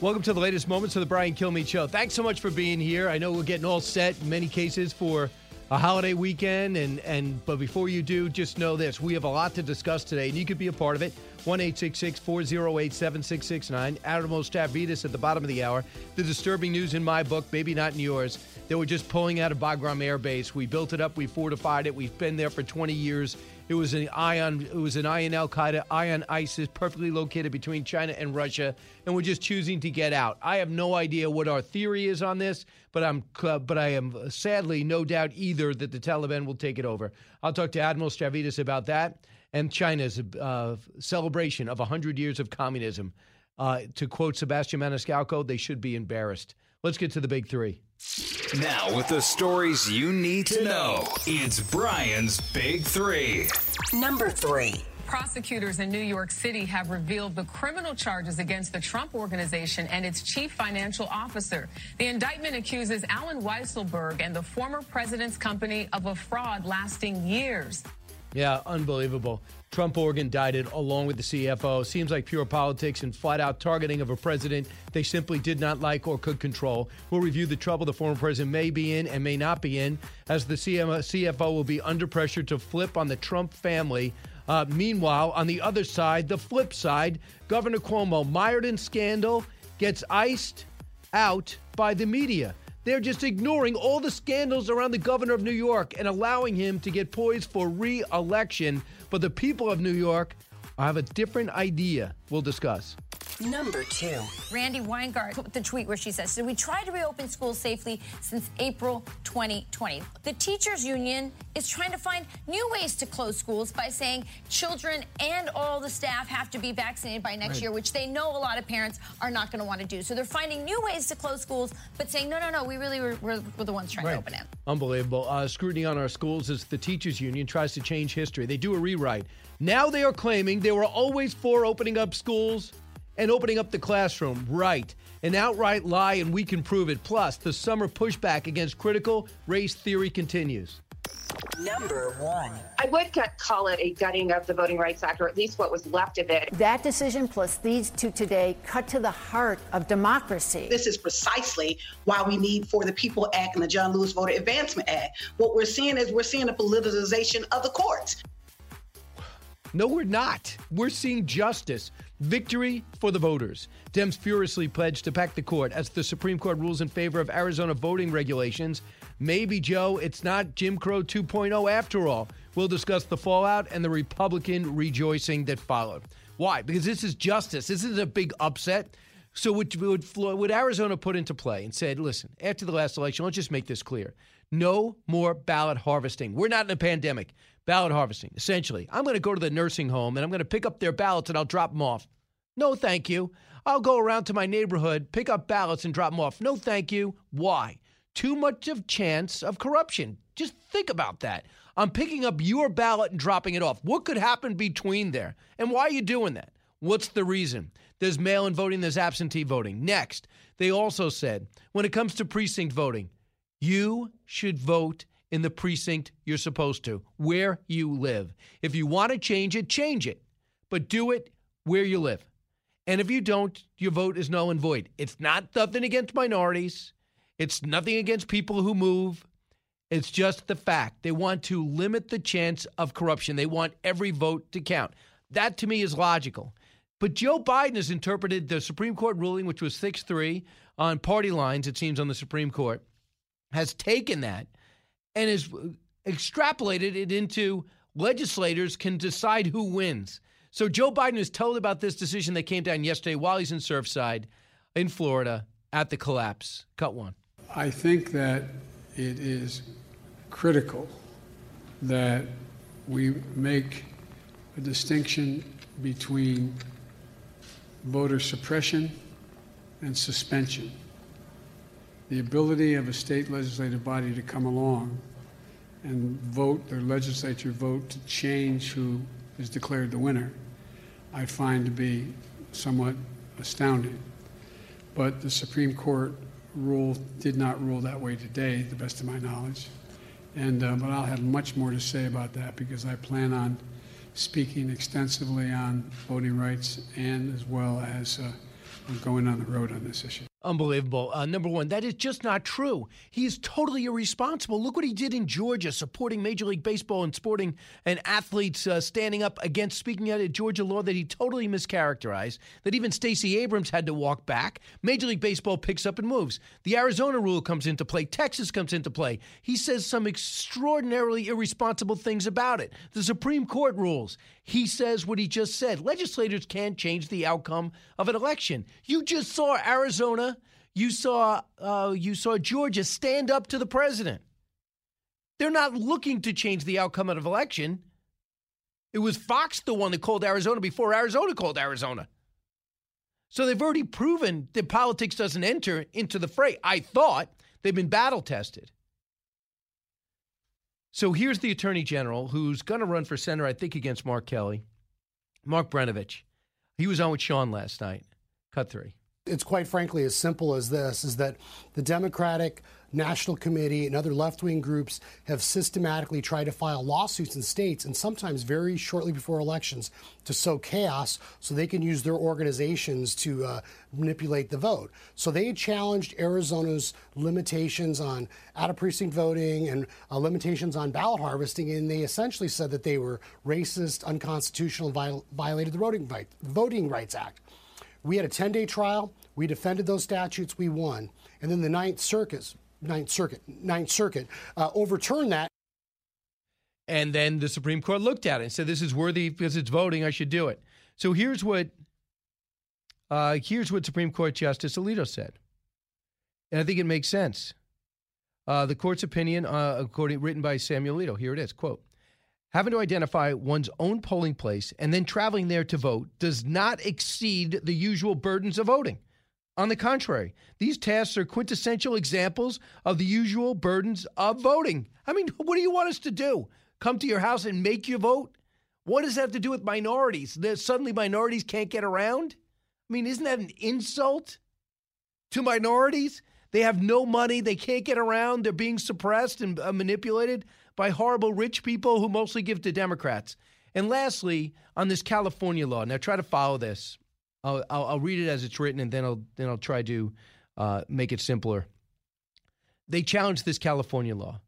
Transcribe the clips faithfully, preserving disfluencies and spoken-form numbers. Welcome to the latest moments of the Brian Kilmeade Show. Thanks so much for being here. I know we're getting all set in many cases for a holiday weekend, and and but before you do, just know this. We have a lot to discuss today, and you could be a part of it. one eight six six, four oh eight, seven six six nine. Admiral Stavridis at the bottom of the hour. The disturbing news in my book, maybe not in yours, that we're just pulling out of Bagram Air Base. We built it up. We fortified it. We've been there for twenty years. It was an eye on, it was an eye on Al-Qaeda, eye on ISIS, perfectly located between China and Russia, and we're just choosing to get out. I have no idea what our theory is on this, but I'm, uh, but I am sadly no doubt either that the Taliban will take it over. I'll talk to Admiral Stavridis about that and China's uh, celebration of one hundred years of communism. Uh, to quote Sebastian Maniscalco, they should be embarrassed. Let's get to the big three. Now, with the stories you need to know, it's Brian's Big Three. Number three. Prosecutors in New York City have revealed the criminal charges against the Trump Organization and its chief financial officer. The indictment accuses Alan Weisselberg and the former president's company of a fraud lasting years. Yeah, unbelievable. Trump Org indicted along with the C F O. Seems like pure politics and flat-out targeting of a president they simply did not like or could control. We'll review the trouble the former president may be in and may not be in, as the C F O will be under pressure to flip on the Trump family. Uh, meanwhile, on the other side, the flip side, Governor Cuomo, mired in scandal, gets iced out by the media. They're just ignoring all the scandals around the governor of New York and allowing him to get poised for re-election. But the people of New York have a different idea. We'll discuss. Number two. Randi Weingarten put the tweet where she says, so we tried to reopen schools safely since April twenty twenty. The teachers union is trying to find new ways to close schools by saying children and all the staff have to be vaccinated by next right. year, which they know a lot of parents are not going to want to do. So they're finding new ways to close schools, but saying, no, no, no, we really were, were, were the ones trying right. to open it. Unbelievable. Uh, scrutiny on our schools as the teachers union tries to change history. They do a rewrite. Now they are claiming they were always for opening up schools and opening up the classroom. Right. An outright lie, and we can prove it. Plus, the summer pushback against critical race theory continues. Number one. I would call it a gutting of the Voting Rights Act, or at least what was left of it. That decision plus these two today cut to the heart of democracy. This is precisely why we need For the People Act and the John Lewis Voter Advancement Act. What we're seeing is we're seeing a politicization of the courts. No, we're not. We're seeing justice. Victory for the voters. Dems furiously pledged to pack the court as the Supreme Court rules in favor of Arizona voting regulations. Maybe, Joe, it's not Jim Crow two point oh after all. We'll discuss the fallout and the Republican rejoicing that followed. Why? Because this is justice. This is a big upset. So what would, would Arizona put into play and said, listen, after the last election, let's just make this clear. No more ballot harvesting. We're not in a pandemic. Ballot harvesting, essentially. I'm going to go to the nursing home and I'm going to pick up their ballots and I'll drop them off. No, thank you. I'll go around to my neighborhood, pick up ballots and drop them off. No, thank you. Why? Too much of chance of corruption. Just think about that. I'm picking up your ballot and dropping it off. What could happen between there? And why are you doing that? What's the reason? There's mail-in voting, there's absentee voting. Next, they also said, when it comes to precinct voting, you should vote in the precinct you're supposed to, where you live. If you want to change it, change it. But do it where you live. And if you don't, your vote is null and void. It's not nothing against minorities. It's nothing against people who move. It's just the fact. They want to limit the chance of corruption. They want every vote to count. That, to me, is logical. But Joe Biden has interpreted the Supreme Court ruling, which was six three on party lines, it seems, on the Supreme Court, has taken that and has extrapolated it into legislators can decide who wins. So Joe Biden is told about this decision that came down yesterday while he's in Surfside in Florida at the collapse. Cut one. I think that it is critical that we make a distinction between voter suppression and suspension. the ability of a state legislative body to come along and vote, their legislature vote, to change who is declared the winner, I find to be somewhat astounding. But the Supreme Court rule did not rule that way today, to the best of my knowledge. And uh, but I'll have much more to say about that, because I plan on speaking extensively on voting rights and as well as uh, going on the road on this issue. Unbelievable. Uh, number one, that is just not true. He is totally irresponsible. Look what he did in Georgia, supporting Major League Baseball and sporting and athletes uh, standing up against, speaking out a Georgia law that he totally mischaracterized, that even Stacey Abrams had to walk back. Major League Baseball picks up and moves. The Arizona rule comes into play. Texas comes into play. He says some extraordinarily irresponsible things about it. The Supreme Court rules. He says what he just said. Legislators can't change the outcome of an election. You just saw Arizona. You saw uh, you saw Georgia stand up to the president. They're not looking to change the outcome of an election. It was Fox, the one that called Arizona before Arizona called Arizona. So they've already proven that politics doesn't enter into the fray. I thought they've been battle tested. So here's the attorney general who's going to run for senator, I think, against Mark Kelly, Mark Brnovich. He was on with Sean last night. Cut three. It's quite frankly as simple as this, is that the Democratic National Committee and other left-wing groups have systematically tried to file lawsuits in states, and sometimes very shortly before elections, to sow chaos so they can use their organizations to uh, manipulate the vote. So they challenged Arizona's limitations on out-of-precinct voting and uh, limitations on ballot harvesting, and they essentially said that they were racist, unconstitutional, viol- violated the Voting, right- Voting Rights Act. We had a ten-day trial. We defended those statutes. We won. And then the Ninth Circuit, Ninth Circuit, Ninth Circuit uh, overturned that. And then the Supreme Court looked at it and said, this is worthy because it's voting. I should do it. So here's what uh, here's what Supreme Court Justice Alito said. And I think it makes sense. Uh, the court's opinion, uh, according written by Samuel Alito, here it is, quote, having to identify one's own polling place and then traveling there to vote does not exceed the usual burdens of voting. On the contrary, these tasks are quintessential examples of the usual burdens of voting. I mean, what do you want us to do? Come to your house and make you vote? What does that have to do with minorities? That suddenly minorities can't get around? I mean, isn't that an insult to minorities? They have no money. They can't get around. They're being suppressed and uh, manipulated by horrible rich people who mostly give to Democrats. And lastly, on this California law, now try to follow this. I'll, I'll, I'll read it as it's written, and then I'll then I'll try to uh, make it simpler. They challenged this California law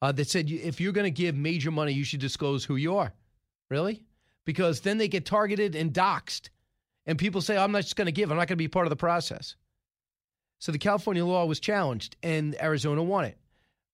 uh, that said if you're going to give major money, you should disclose who you are. Really? Because then they get targeted and doxxed, and people say, I'm not just going to give. I'm not going to be part of the process. So the California law was challenged, and Arizona won it.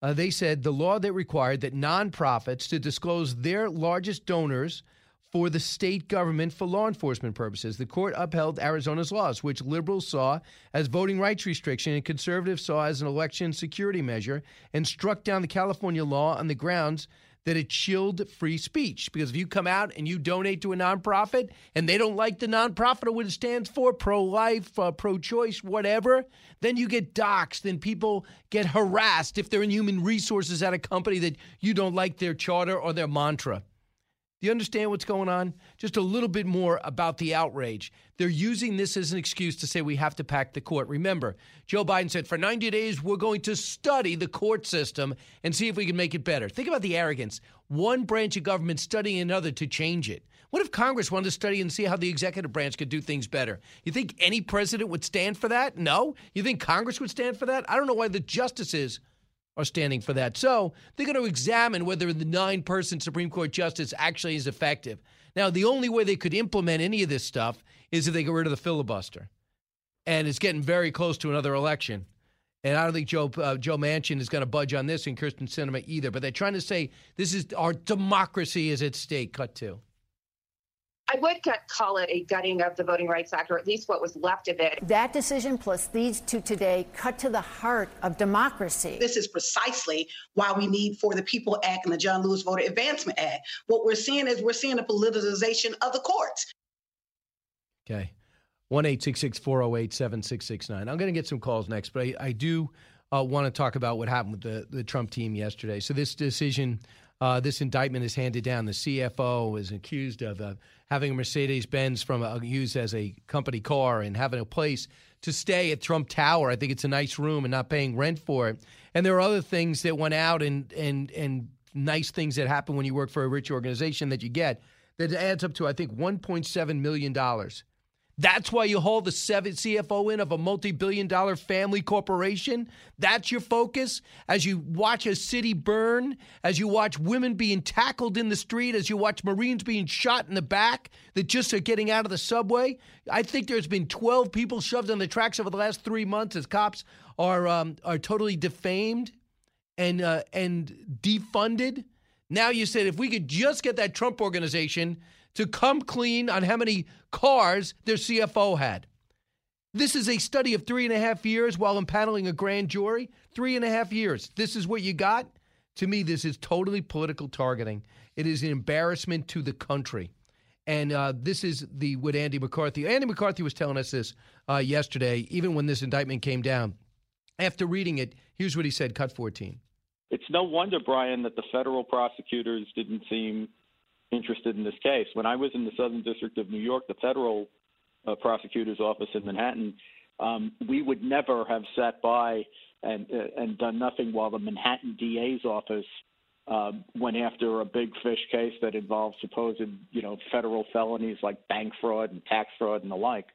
Uh, they said the law that required that nonprofits to disclose their largest donors for the state government for law enforcement purposes. The court upheld Arizona's laws, which liberals saw as voting rights restriction and conservatives saw as an election security measure, and struck down the California law on the grounds that it chilled free speech. Because if you come out and you donate to a nonprofit and they don't like the nonprofit or what it stands for, pro-life, uh, pro-choice, whatever, then you get doxxed and people get harassed if they're in human resources at a company that you don't like their charter or their mantra. Do you understand what's going on? Just a little bit more about the outrage. They're using this as an excuse to say we have to pack the court. Remember, Joe Biden said for ninety days we're going to study the court system and see if we can make it better. Think about the arrogance. One branch of government studying another to change it. What if Congress wanted to study and see how the executive branch could do things better? You think any president would stand for that? No. You think Congress would stand for that? I don't know why the justices are standing for that. So they're going to examine whether the nine-person Supreme Court justice actually is effective. Now, the only way they could implement any of this stuff is if they get rid of the filibuster. And it's getting very close to another election. And I don't think Joe uh, Joe Manchin is going to budge on this, and Kirsten Sinema either. But they're trying to say this is our democracy is at stake. Cut two. I would call it a gutting of the Voting Rights Act, or at least what was left of it. That decision plus these two today cut to the heart of democracy. This is precisely why we need For the People Act and the John Lewis Voter Advancement Act. What we're seeing is we're seeing a politicization of the courts. Okay. one eight six six, four oh eight, seven six six nine. I'm going to get some calls next, but I, I do uh, want to talk about what happened with the, the Trump team yesterday. So this decision, uh, this indictment is handed down. The C F O is accused of uh, having a Mercedes-Benz from uh, used as a company car and having a place to stay at Trump Tower. I think it's a nice room and not paying rent for it. And there are other things that went out and and and nice things that happen when you work for a rich organization that you get that adds up to, I think, one point seven million dollars. That's why you haul the C F O in of a multi-billion dollar family corporation. That's your focus as you watch a city burn, as you watch women being tackled in the street, as you watch Marines being shot in the back that just are getting out of the subway. I think there's been twelve people shoved on the tracks over the last three months as cops are um, are totally defamed and uh, and defunded. Now you said if we could just get that Trump organization to come clean on how many cars their C F O had. This is a study of three and a half years while impaneling a grand jury. Three and a half years. This is what you got? To me, this is totally political targeting. It is an embarrassment to the country. And uh, this is the with Andy McCarthy. Andy McCarthy was telling us this uh, yesterday, even when this indictment came down. After reading it, here's what he said, cut fourteen. It's no wonder, Brian, that the federal prosecutors didn't seem interested in this case. When I was in the Southern District of New York, the federal uh, prosecutor's office in Manhattan, um, we would never have sat by and uh, and done nothing while the Manhattan D A's office uh, went after a big fish case that involved supposed, you know, federal felonies like bank fraud and tax fraud and the like.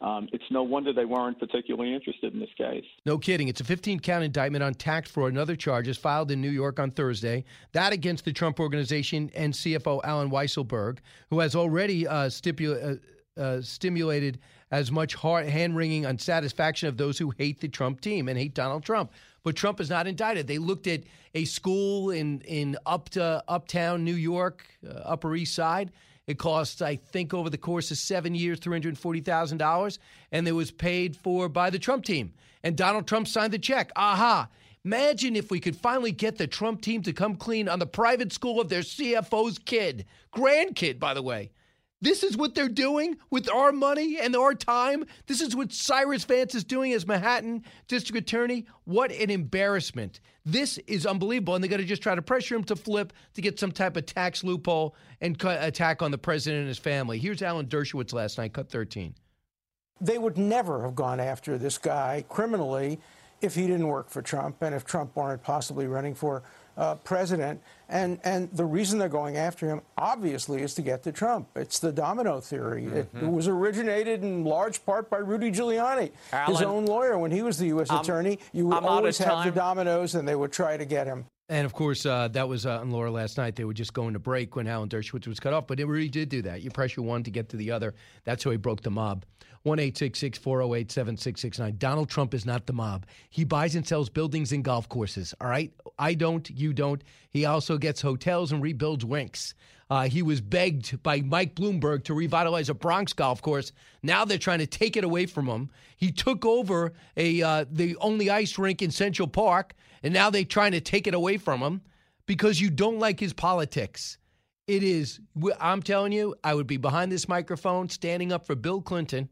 Um, it's no wonder they weren't particularly interested in this case. No kidding. It's a fifteen-count indictment on tax fraud and other charges filed in New York on Thursday. That against the Trump Organization and C F O Alan Weisselberg, who has already uh, stipu- uh, uh, stimulated as much hard- hand-wringing and satisfaction of those who hate the Trump team and hate Donald Trump. But Trump is not indicted. They looked at a school in, in up to, uptown New York, uh, Upper East Side. It cost, I think, over the course of seven years, three hundred forty thousand dollars, and it was paid for by the Trump team. And Donald Trump signed the check. Aha! Imagine if we could finally get the Trump team to come clean on the private school of their C F O's kid. Grandkid, by the way. This is what they're doing with our money and our time. This is what Cyrus Vance is doing as Manhattan District Attorney. What an embarrassment. This is unbelievable. And they're going to just try to pressure him to flip to get some type of tax loophole and cut attack on the president and his family. Here's Alan Dershowitz last night, cut thirteen. They would never have gone after this guy criminally if he didn't work for Trump and if Trump weren't possibly running for Uh, president, and and the reason they're going after him, obviously, is to get to Trump. It's the domino theory. Mm-hmm. It, it was originated in large part by Rudy Giuliani, Alan, his own lawyer, when he was the U S I'm, attorney. You would I'm always have the dominoes, and they would try to get him. And, of course, uh, that was uh, on Laura last night. They were just going to break when Alan Dershowitz was cut off, but it really did do that. You pressure one to get to the other. That's how he broke the mob. one eight six six, four oh eight, seven six six nine. Donald Trump is not the mob. He buys and sells buildings and golf courses, all right? I don't, you don't. He also gets hotels and rebuilds rinks. Uh, he was begged by Mike Bloomberg to revitalize a Bronx golf course. Now they're trying to take it away from him. He took over a uh, the only ice rink in Central Park, and now they're trying to take it away from him because you don't like his politics. It is, I'm telling you, I would be behind this microphone standing up for Bill Clinton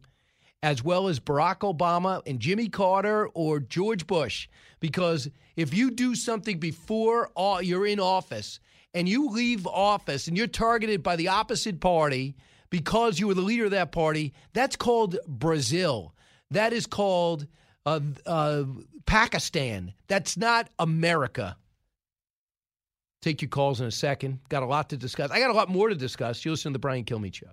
as well as Barack Obama and Jimmy Carter or George Bush, because if you do something before you're in office and you leave office and you're targeted by the opposite party because you were the leader of that party, that's called Brazil. That is called uh, uh, Pakistan. That's not America. Take your calls in a second. Got a lot to discuss. I got a lot more to discuss. You listen to the Brian Kilmeade Show.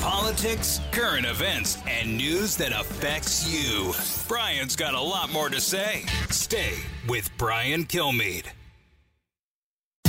Politics, current events, and news that affects you. Brian's got a lot more to say. Stay with Brian Kilmeade.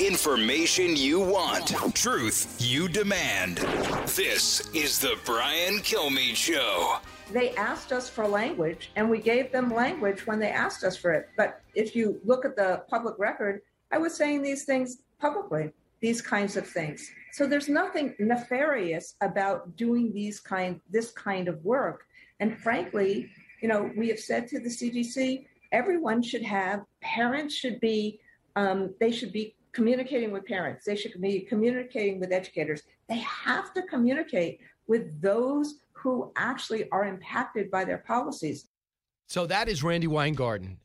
Information you want, truth you demand. This is the Brian Kilmeade Show. They asked us for language, and we gave them language when they asked us for it. But if you look at the public record, I was saying these things publicly, these kinds of things. So there's nothing nefarious about doing these kind, this kind of work. And frankly, you know, we have said to the C D C, everyone should have, parents should be, um, they should be communicating with parents. They should be communicating with educators. They have to communicate with those who actually are impacted by their policies. So that is Randi Weingarten.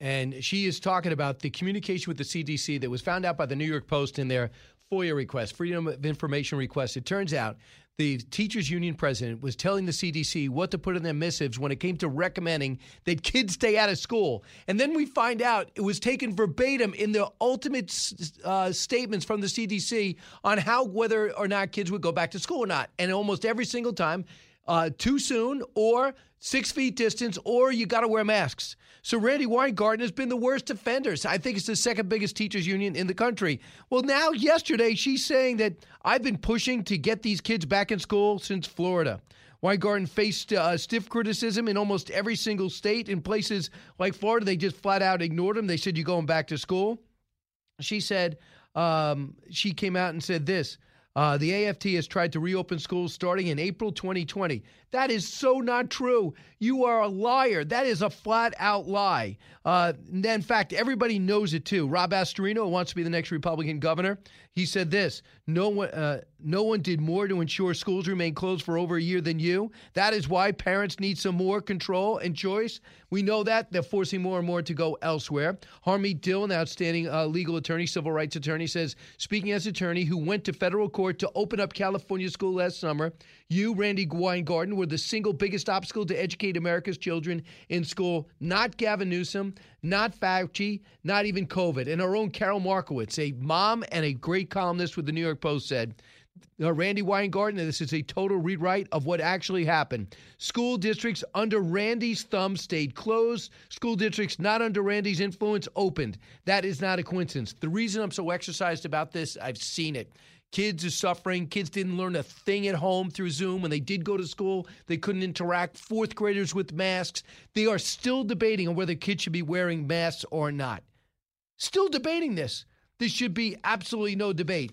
And she is talking about the communication with the C D C that was found out by the New York Post in their FOIA request, Freedom of Information request. It turns out the teachers union president was telling the C D C what to put in their missives when it came to recommending that kids stay out of school. And then we find out it was taken verbatim in the ultimate uh, statements from the C D C on how whether or not kids would go back to school or not. And almost every single time, uh, too soon or six feet distance or you got to wear masks. So Randi Weingarten has been the worst offender. I think it's the second biggest teachers union in the country. Well, now yesterday she's saying that I've been pushing to get these kids back in school since Florida. Weingarten faced uh, stiff criticism in almost every single state. In places like Florida, they just flat out ignored them. They said, you're going back to school. She said, um, she came out and said this. Uh, the A F T has tried to reopen schools starting in April twenty twenty. That is so not true. You are a liar. That is a flat-out lie. Uh, in fact, everybody knows it, too. Rob Astorino wants to be the next Republican governor. He said this, no one, uh, no one did more to ensure schools remain closed for over a year than you. That is why parents need some more control and choice. We know that. They're forcing more and more to go elsewhere. Harmeet Dill, an outstanding uh, legal attorney, civil rights attorney, says, speaking as attorney who went to federal court to open up California school last summer, you, Randi Weingarten, were the single biggest obstacle to educate America's children in school. Not Gavin Newsom, not Fauci, not even COVID. And our own Carol Markowitz, a mom and a great columnist with the New York Post, said, uh, Randi Weingarten, this is a total rewrite of what actually happened. School districts under Randi's thumb stayed closed. School districts not under Randi's influence opened. That is not a coincidence. The reason I'm so exercised about this, I've seen it. Kids are suffering. Kids didn't learn a thing at home through Zoom. When they did go to school, they couldn't interact. Fourth graders with masks. They are still debating on whether kids should be wearing masks or not. Still debating this. There should be absolutely no debate.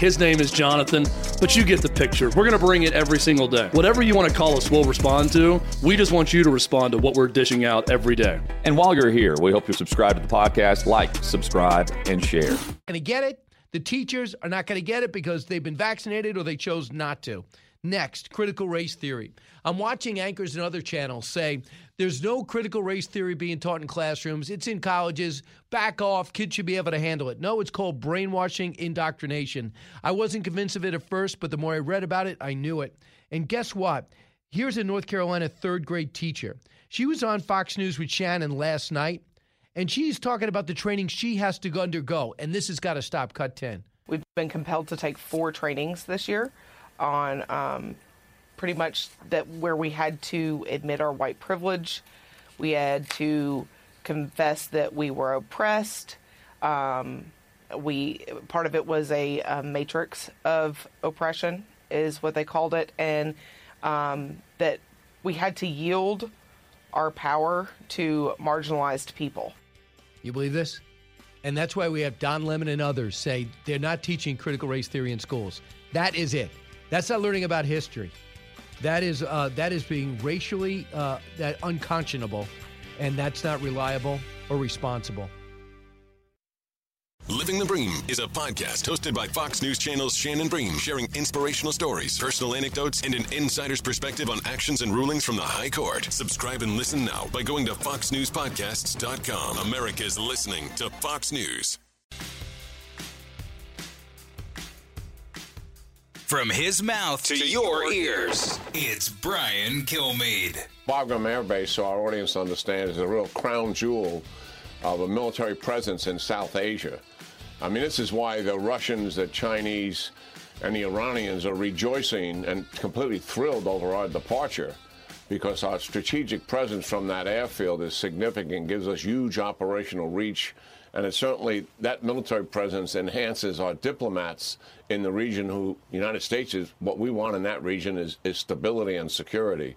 His name is Jonathan, but you get the picture. We're going to bring it every single day. Whatever you want to call us, we'll respond to. We just want you to respond to what we're dishing out every day. And while you're here, we hope you subscribe to the podcast, like, subscribe, and share. Going to get it. The teachers are not going to get it because they've been vaccinated or they chose not to. Next, critical race theory. I'm watching anchors and other channels say there's no critical race theory being taught in classrooms. It's in colleges. Back off. Kids should be able to handle it. No, it's called brainwashing indoctrination. I wasn't convinced of it at first, but the more I read about it, I knew it. And guess what? Here's a North Carolina third grade teacher. She was on Fox News with Shannon last night, and she's talking about the training she has to undergo, and this has got to stop. Cut ten. We've been compelled to take four trainings this year on um, pretty much that where we had to admit our white privilege. We had to confess that we were oppressed. Um, we part of it was a, a matrix of oppression is what they called it, and um, that we had to yield our power to marginalized people. You believe this? And that's why we have Don Lemon and others say they're not teaching critical race theory in schools. That is it. That's not learning about history. That is uh, that is being racially uh, that unconscionable, and that's not reliable or responsible. Living the Bream is a podcast hosted by Fox News Channel's Shannon Bream, sharing inspirational stories, personal anecdotes, and an insider's perspective on actions and rulings from the High Court. Subscribe and listen now by going to fox news podcasts dot com. America's listening to Fox News. From his mouth to, to your, your ears, it's Brian Kilmeade. Bagram Air Base, so our audience understands, is a real crown jewel of a military presence in South Asia. I mean, this is why the Russians, the Chinese, and the Iranians are rejoicing and completely thrilled over our departure, because our strategic presence from that airfield is significant, gives us huge operational reach, and it certainly, that military presence enhances our diplomats in the region who, the United States is, what we want in that region is, is stability and security.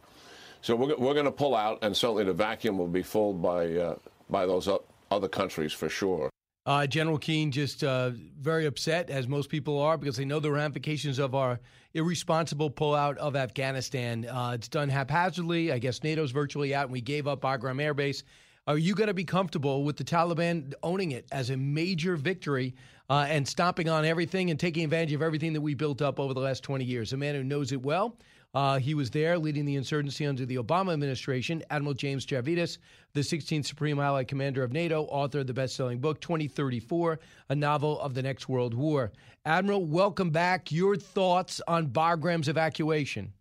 So we're, we're gonna pull out, and certainly the vacuum will be filled by, uh, by those up, other countries for sure. Uh, General Keane just uh, very upset, as most people are, because they know the ramifications of our irresponsible pullout of Afghanistan. Uh, it's done haphazardly. I guess NATO's virtually out, and we gave up Bagram Air Base. Are you going to be comfortable with the Taliban owning it as a major victory uh, and stomping on everything and taking advantage of everything that we built up over the last twenty years? A man who knows it well. Uh, he was there leading the insurgency under the Obama administration. Admiral James Stavridis, the sixteenth Supreme Allied Commander of NATO, author of the best-selling book twenty thirty-four, a novel of the next world war. Admiral, welcome back. Your thoughts on Bagram's evacuation?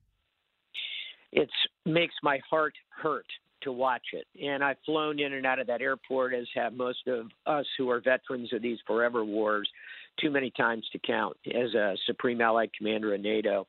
It makes my heart hurt to watch it. And I've flown in and out of that airport, as have most of us who are veterans of these forever wars, too many times to count, as a Supreme Allied Commander of NATO.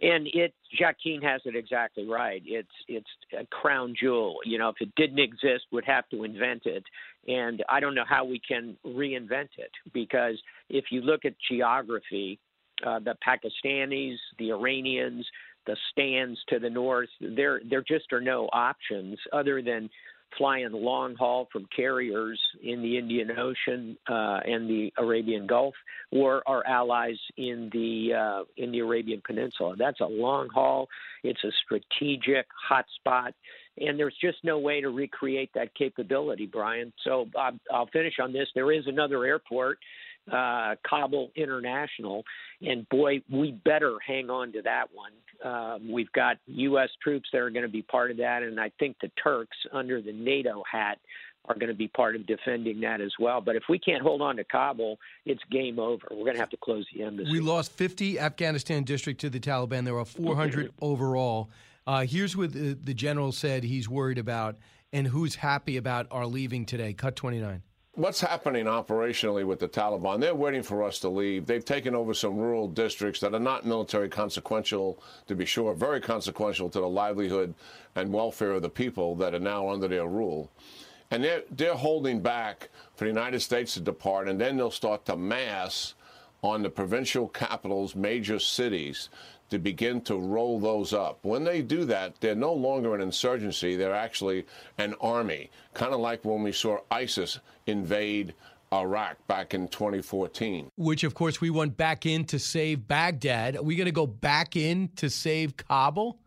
And it, Jack Keane has it exactly right. It's it's a crown jewel. You know, if it didn't exist, we'd have to invent it. And I don't know how we can reinvent it, because if you look at geography, uh, the Pakistanis, the Iranians, the stands to the north, there there just are no options other than flying long haul from carriers in the Indian Ocean uh, and the Arabian Gulf, or our allies in the uh, in the Arabian Peninsula. That's a long haul. It's a strategic hotspot, and there's just no way to recreate that capability, Brian. So I'll, I'll finish on this. There is another airport, uh, Kabul International, and boy, we better hang on to that one. Um, we've got U S troops that are going to be part of that, and I think the Turks under the NATO hat are going to be part of defending that as well. But if we can't hold on to Kabul, it's game over. We're going to have to close the embassy. We lost fifty Afghanistan districts to the Taliban. There are four hundred overall. Uh, here's what the, the general said he's worried about and who's happy about our leaving today. Cut twenty-nine. What's happening operationally with the Taliban? They're waiting for us to leave. They've taken over some rural districts that are not military consequential, to be sure, very consequential to the livelihood and welfare of the people that are now under their rule. And they're, they're holding back for the United States to depart, and then they'll start to mass on the provincial capitals, major cities, to begin to roll those up. When they do that, they're no longer an insurgency. They're actually an army, kind of like when we saw ISIS invade Iraq back in twenty fourteen. Which, of course, we went back in to save Baghdad. Are we going to go back in to save Kabul?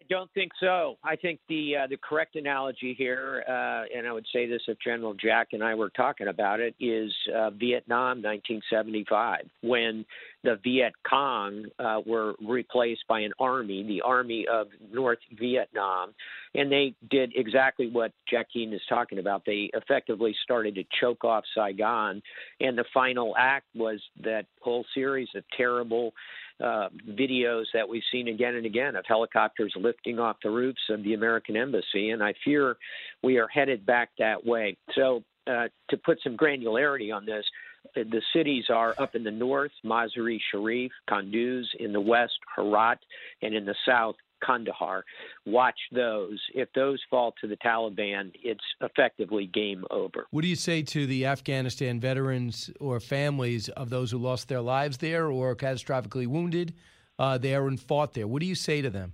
I don't think so. I think the uh, the correct analogy here, uh, and I would say this if General Jack and I were talking about it, is uh, Vietnam nineteen seventy-five, when the Viet Cong uh, were replaced by an army, the Army of North Vietnam, and they did exactly what Jack Keane is talking about. They effectively started to choke off Saigon, and the final act was that whole series of terrible Uh, videos that we've seen again and again of helicopters lifting off the roofs of the American embassy, and I fear we are headed back that way. So uh, to put some granularity on this, the cities are up in the north, Mazar-e-Sharif, Kunduz, in the west, Herat, and in the south, Kandahar. Watch those. If those fall to the Taliban, it's effectively game over. What do you say to the Afghanistan veterans or families of those who lost their lives there or are catastrophically wounded uh, there and fought there? What do you say to them?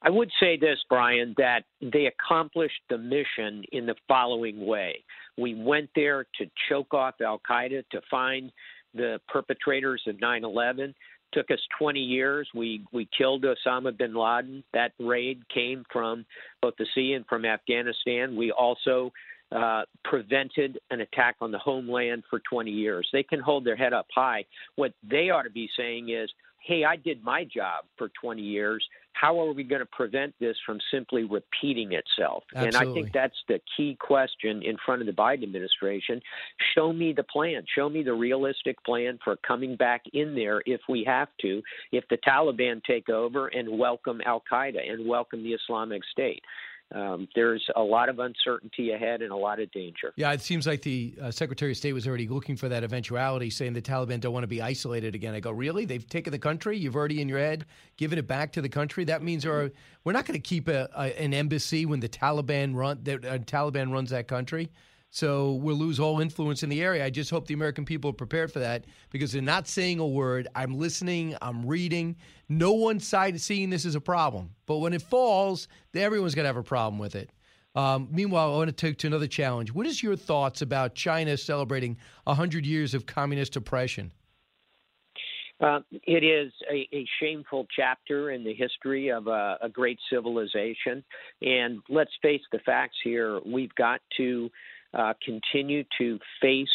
I would say this, Brian, that they accomplished the mission in the following way. We went there to choke off al-Qaeda, to find the perpetrators of nine eleven. Took us twenty years. We we killed Osama bin Laden. That raid came from both the sea and from Afghanistan. We also uh, prevented an attack on the homeland for twenty years. They can hold their head up high. What they ought to be saying is, hey, I did my job for twenty years. How are we going to prevent this from simply repeating itself? Absolutely. And I think that's the key question in front of the Biden administration. Show me the plan. Show me the realistic plan for coming back in there if we have to, if the Taliban take over and welcome al-Qaeda and welcome the Islamic State. Um, there's a lot of uncertainty ahead and a lot of danger. Yeah, it seems like the uh, Secretary of State was already looking for that eventuality, saying the Taliban don't want to be isolated again. I go, really? They've taken the country? You've already in your head given it back to the country? That means our, we're not going to keep a, a, an embassy when the Taliban run the uh, Taliban runs that country. So we'll lose all influence in the area. I just hope the American people are prepared for that because they're not saying a word. I'm listening. I'm reading. No one side is seeing this as a problem. But when it falls, everyone's going to have a problem with it. Um, meanwhile, I want to take to another challenge. What is your thoughts about China celebrating one hundred years of communist oppression? Uh, it is a, a shameful chapter in the history of a, a great civilization. And let's face the facts here. We've got to Uh, continue to face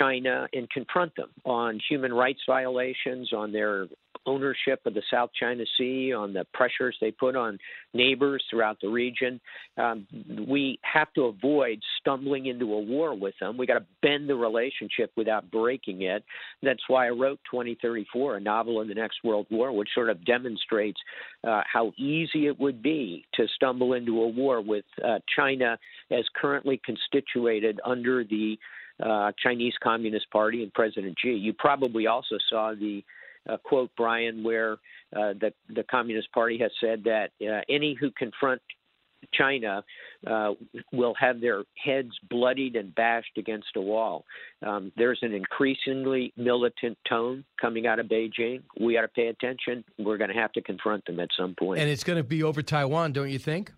China and confront them on human rights violations, on their ownership of the South China Sea, on the pressures they put on neighbors throughout the region. Um, we have to avoid stumbling into a war with them. We got to bend the relationship without breaking it. That's why I wrote twenty thirty-four, a novel in the next world war, which sort of demonstrates uh, how easy it would be to stumble into a war with uh, China as currently constituted under the uh, Chinese Communist Party and President Xi. You probably also saw the A quote, Brian, where uh, the, the Communist Party has said that uh, any who confront China uh, will have their heads bloodied and bashed against a wall. Um, there's an increasingly militant tone coming out of Beijing. We ought to pay attention. We're going to have to confront them at some point. And it's going to be over Taiwan, don't you think?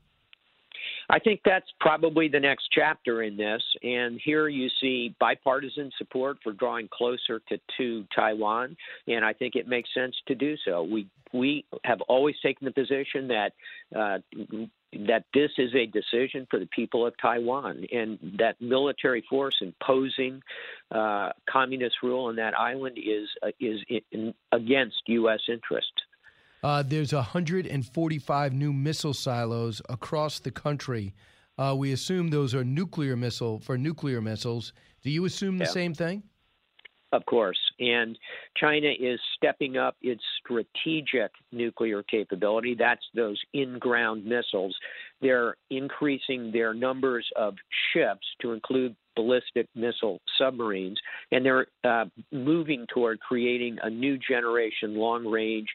I think that's probably the next chapter in this, and here you see bipartisan support for drawing closer to, to Taiwan, and I think it makes sense to do so. We we have always taken the position that uh, that this is a decision for the people of Taiwan, and that military force imposing uh, communist rule on that island is uh, is in, against U S interests. Uh, there's one hundred forty-five new missile silos across the country. Uh, we assume those are nuclear missile for nuclear missiles. Do you assume the yeah. same thing? Of course. And China is stepping up its strategic nuclear capability. That's those in-ground missiles. They're increasing their numbers of ships to include ballistic missile submarines, and they're uh, moving toward creating a new generation long-range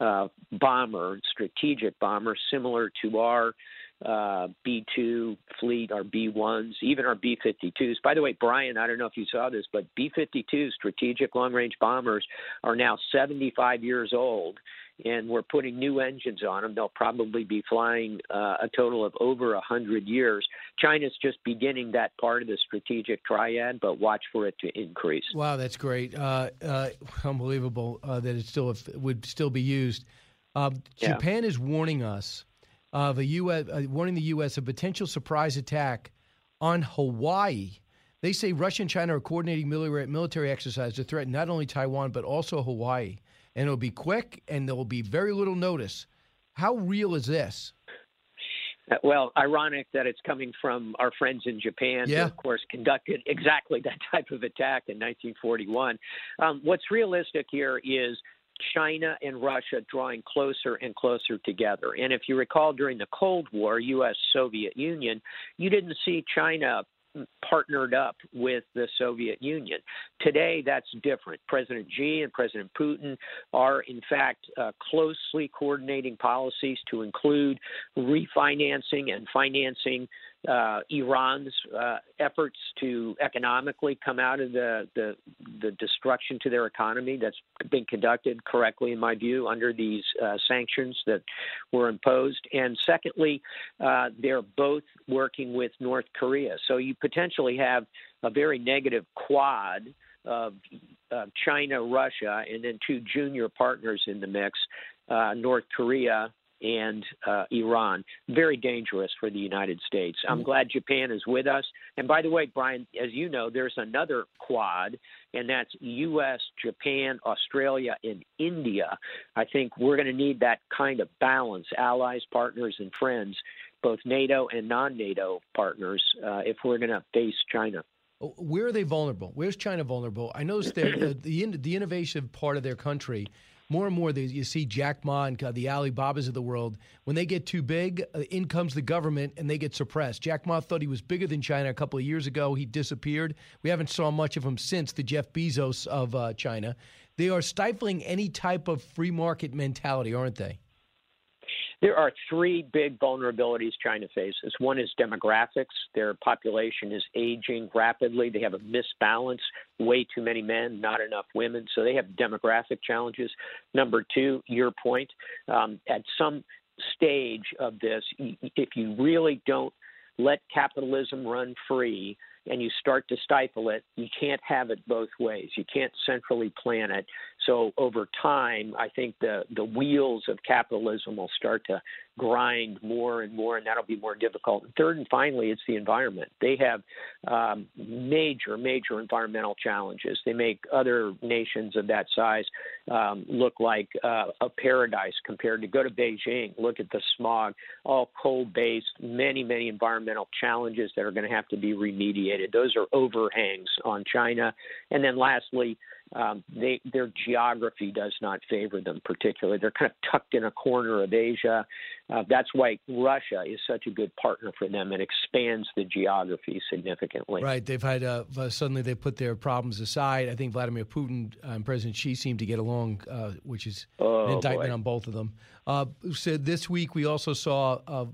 uh, bomber, strategic bomber, similar to our uh, B two fleet, our B ones, even our B fifty-twos. By the way, Brian, I don't know if you saw this, but B fifty-two strategic long-range bombers are now seventy-five years old, and we're putting new engines on them. They'll probably be flying uh, a total of over one hundred years. China's just beginning that part of the strategic triad, but watch for it to increase. Wow, that's great. Uh, uh, unbelievable uh, that it still would still be used. Uh, yeah. Japan is warning us of a U S uh, warning the U S of potential surprise attack on Hawaii. They say Russia and China are coordinating military exercise to threaten not only Taiwan but also Hawaii, and it'll be quick and there will be very little notice. How real is this? Well, ironic that it's coming from our friends in Japan, yeah. who, of course, conducted exactly that type of attack in nineteen forty-one. Um, what's realistic here is China and Russia drawing closer and closer together. And if you recall, during the Cold War, U S Soviet Union, you didn't see China partnered up with the Soviet Union. Today, that's different. President Xi and President Putin are, in fact, uh, closely coordinating policies to include refinancing and financing uh, Iran's uh, efforts to economically come out of the, the the destruction to their economy that's been conducted correctly, in my view, under these uh, sanctions that were imposed. And secondly, uh, they're both working with North Korea. So you potentially have a very negative quad of uh, China, Russia, and then two junior partners in the mix, uh, North Korea and uh, Iran. Very dangerous for the United States. I'm glad Japan is with us. And by the way, Brian, as you know, there's another quad, and that's U S, Japan, Australia, and India. I think we're going to need that kind of balance, allies, partners, and friends, both NATO and non-NATO partners, uh, if we're going to face China. Where are they vulnerable? Where's China vulnerable? I noticed the, the, the innovative part of their country. More and more, they, you see Jack Ma and the Alibabas of the world. When they get too big, uh, in comes the government, and they get suppressed. Jack Ma thought he was bigger than China a couple of years ago. He disappeared. We haven't saw much of him since, the Jeff Bezos of uh, China. They are stifling any type of free market mentality, aren't they? There are three big vulnerabilities China faces. One is demographics. Their population is aging rapidly. They have a misbalance, way too many men, not enough women. So they have demographic challenges. Number two, your point, um, at some stage of this, if you really don't let capitalism run free and you start to stifle it, you can't have it both ways. You can't centrally plan it. So over time, I think the, the wheels of capitalism will start to grind more and more, and that'll be more difficult. And third and finally, it's the environment. They have um, major, major environmental challenges. They make other nations of that size um, look like uh, a paradise compared to go to Beijing, look at the smog, all coal-based, many, many environmental challenges that are going to have to be remediated. Those are overhangs on China. And then lastly, um, they, their geography does not favor them particularly. They're kind of tucked in a corner of Asia. Uh, that's why Russia is such a good partner for them and expands the geography significantly. Right. They've had uh, suddenly they put their problems aside. I think Vladimir Putin and President Xi seem to get along, uh, which is oh, an indictment boy. on both of them. Uh, so this week we also saw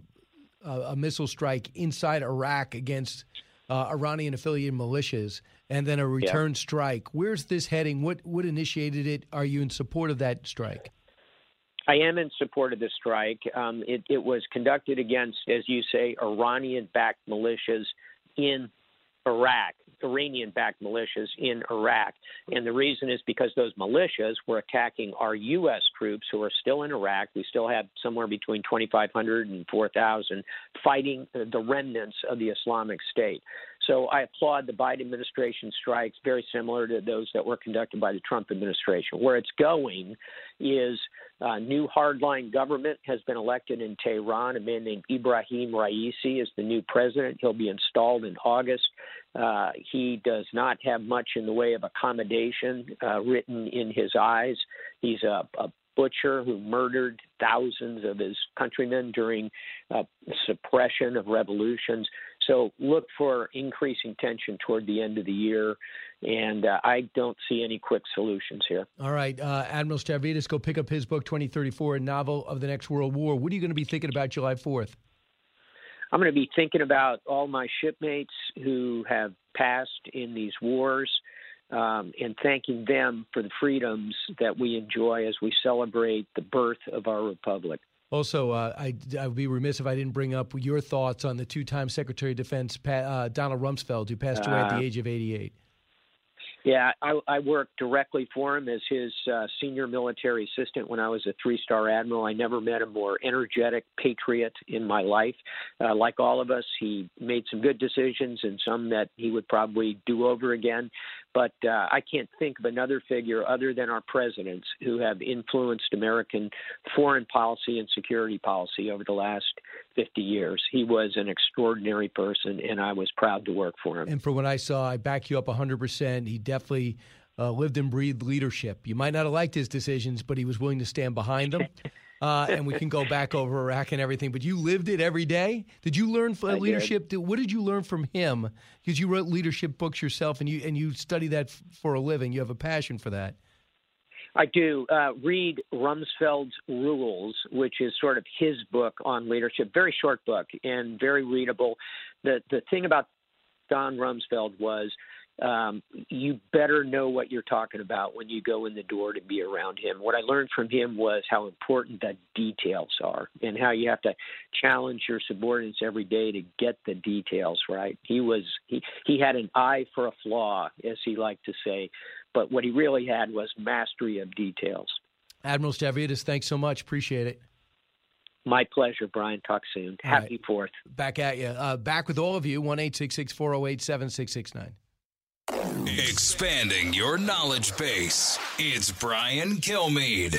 a, a missile strike inside Iraq against Uh, Iranian-affiliated militias, and then a return yeah. strike. Where's this heading? What what initiated it? Are you in support of that strike? I am in support of the strike. Um, it, it was conducted against, as you say, Iranian-backed militias in Iraq, Iranian-backed militias in Iraq. And the reason is because those militias were attacking our U S troops who are still in Iraq. We still have somewhere between twenty-five hundred and four thousand fighting the remnants of the Islamic State. So I applaud the Biden administration strikes, very similar to those that were conducted by the Trump administration. Where it's going is uh, new hardline government has been elected in Tehran. A man named Ibrahim Raisi is the new president. He'll be installed in August. Uh, he does not have much in the way of accommodation uh, written in his eyes. He's a, a butcher who murdered thousands of his countrymen during uh, suppression of revolutions. So look for increasing tension toward the end of the year, and uh, I don't see any quick solutions here. All right. Uh, Admiral Stavridis, go pick up his book, twenty thirty-four, A Novel of the Next World War. What are you going to be thinking about July fourth? I'm going to be thinking about all my shipmates who have passed in these wars um, and thanking them for the freedoms that we enjoy as we celebrate the birth of our republic. Also, uh, I, I would be remiss if I didn't bring up your thoughts on the two-time Secretary of Defense, Pat, uh, Donald Rumsfeld, who passed away uh, at the age of eighty-eight. Yeah, I, I worked directly for him as his uh, senior military assistant when I was a three-star admiral. I never met a more energetic patriot in my life. Uh, like all of us, he made some good decisions and some that he would probably do over again. But uh, I can't think of another figure other than our presidents who have influenced American foreign policy and security policy over the last fifty years. He was an extraordinary person, and I was proud to work for him. And from what I saw, I back you up one hundred percent. He definitely uh, lived and breathed leadership. You might not have liked his decisions, but he was willing to stand behind them. Uh, and we can go back over Iraq and everything. But you lived it every day. Did you learn from leadership? Did. What did you learn from him? Because you wrote leadership books yourself, and you and you study that f- for a living. You have a passion for that. I do. Uh, read Rumsfeld's Rules, which is sort of his book on leadership. Very short book and very readable. The, the thing about Don Rumsfeld was – Um, you better know what you're talking about when you go in the door to be around him. What I learned from him was how important the details are and how you have to challenge your subordinates every day to get the details right. He was he, he had an eye for a flaw, as he liked to say, but what he really had was mastery of details. Admiral Stavridis, thanks so much. Appreciate it. My pleasure, Brian. Talk soon. All Happy right. Fourth. Back at you. Uh, back with all of you, one eight six six, four oh eight, seven six six nine. Expanding your knowledge base. It's Brian Kilmeade.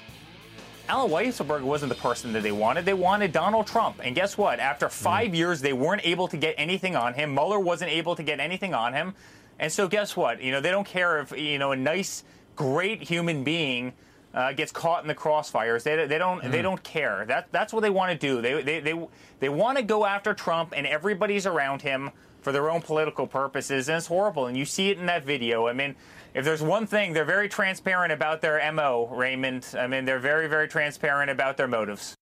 Alan Weisselberg wasn't the person that they wanted. They wanted Donald Trump. And guess what? After five mm. years, they weren't able to get anything on him. Mueller wasn't able to get anything on him. And so guess what? You know, they don't care if, you know, a nice, great human being uh, gets caught in the crossfires. They, they don't mm. they don't care. That That's what they want to do. They They, they, they want to go after Trump and everybody's around him for their own political purposes, and it's horrible. And you see it in that video. I mean, if there's one thing, they're very transparent about their M O, Raymond. I mean, they're very, very transparent about their motives.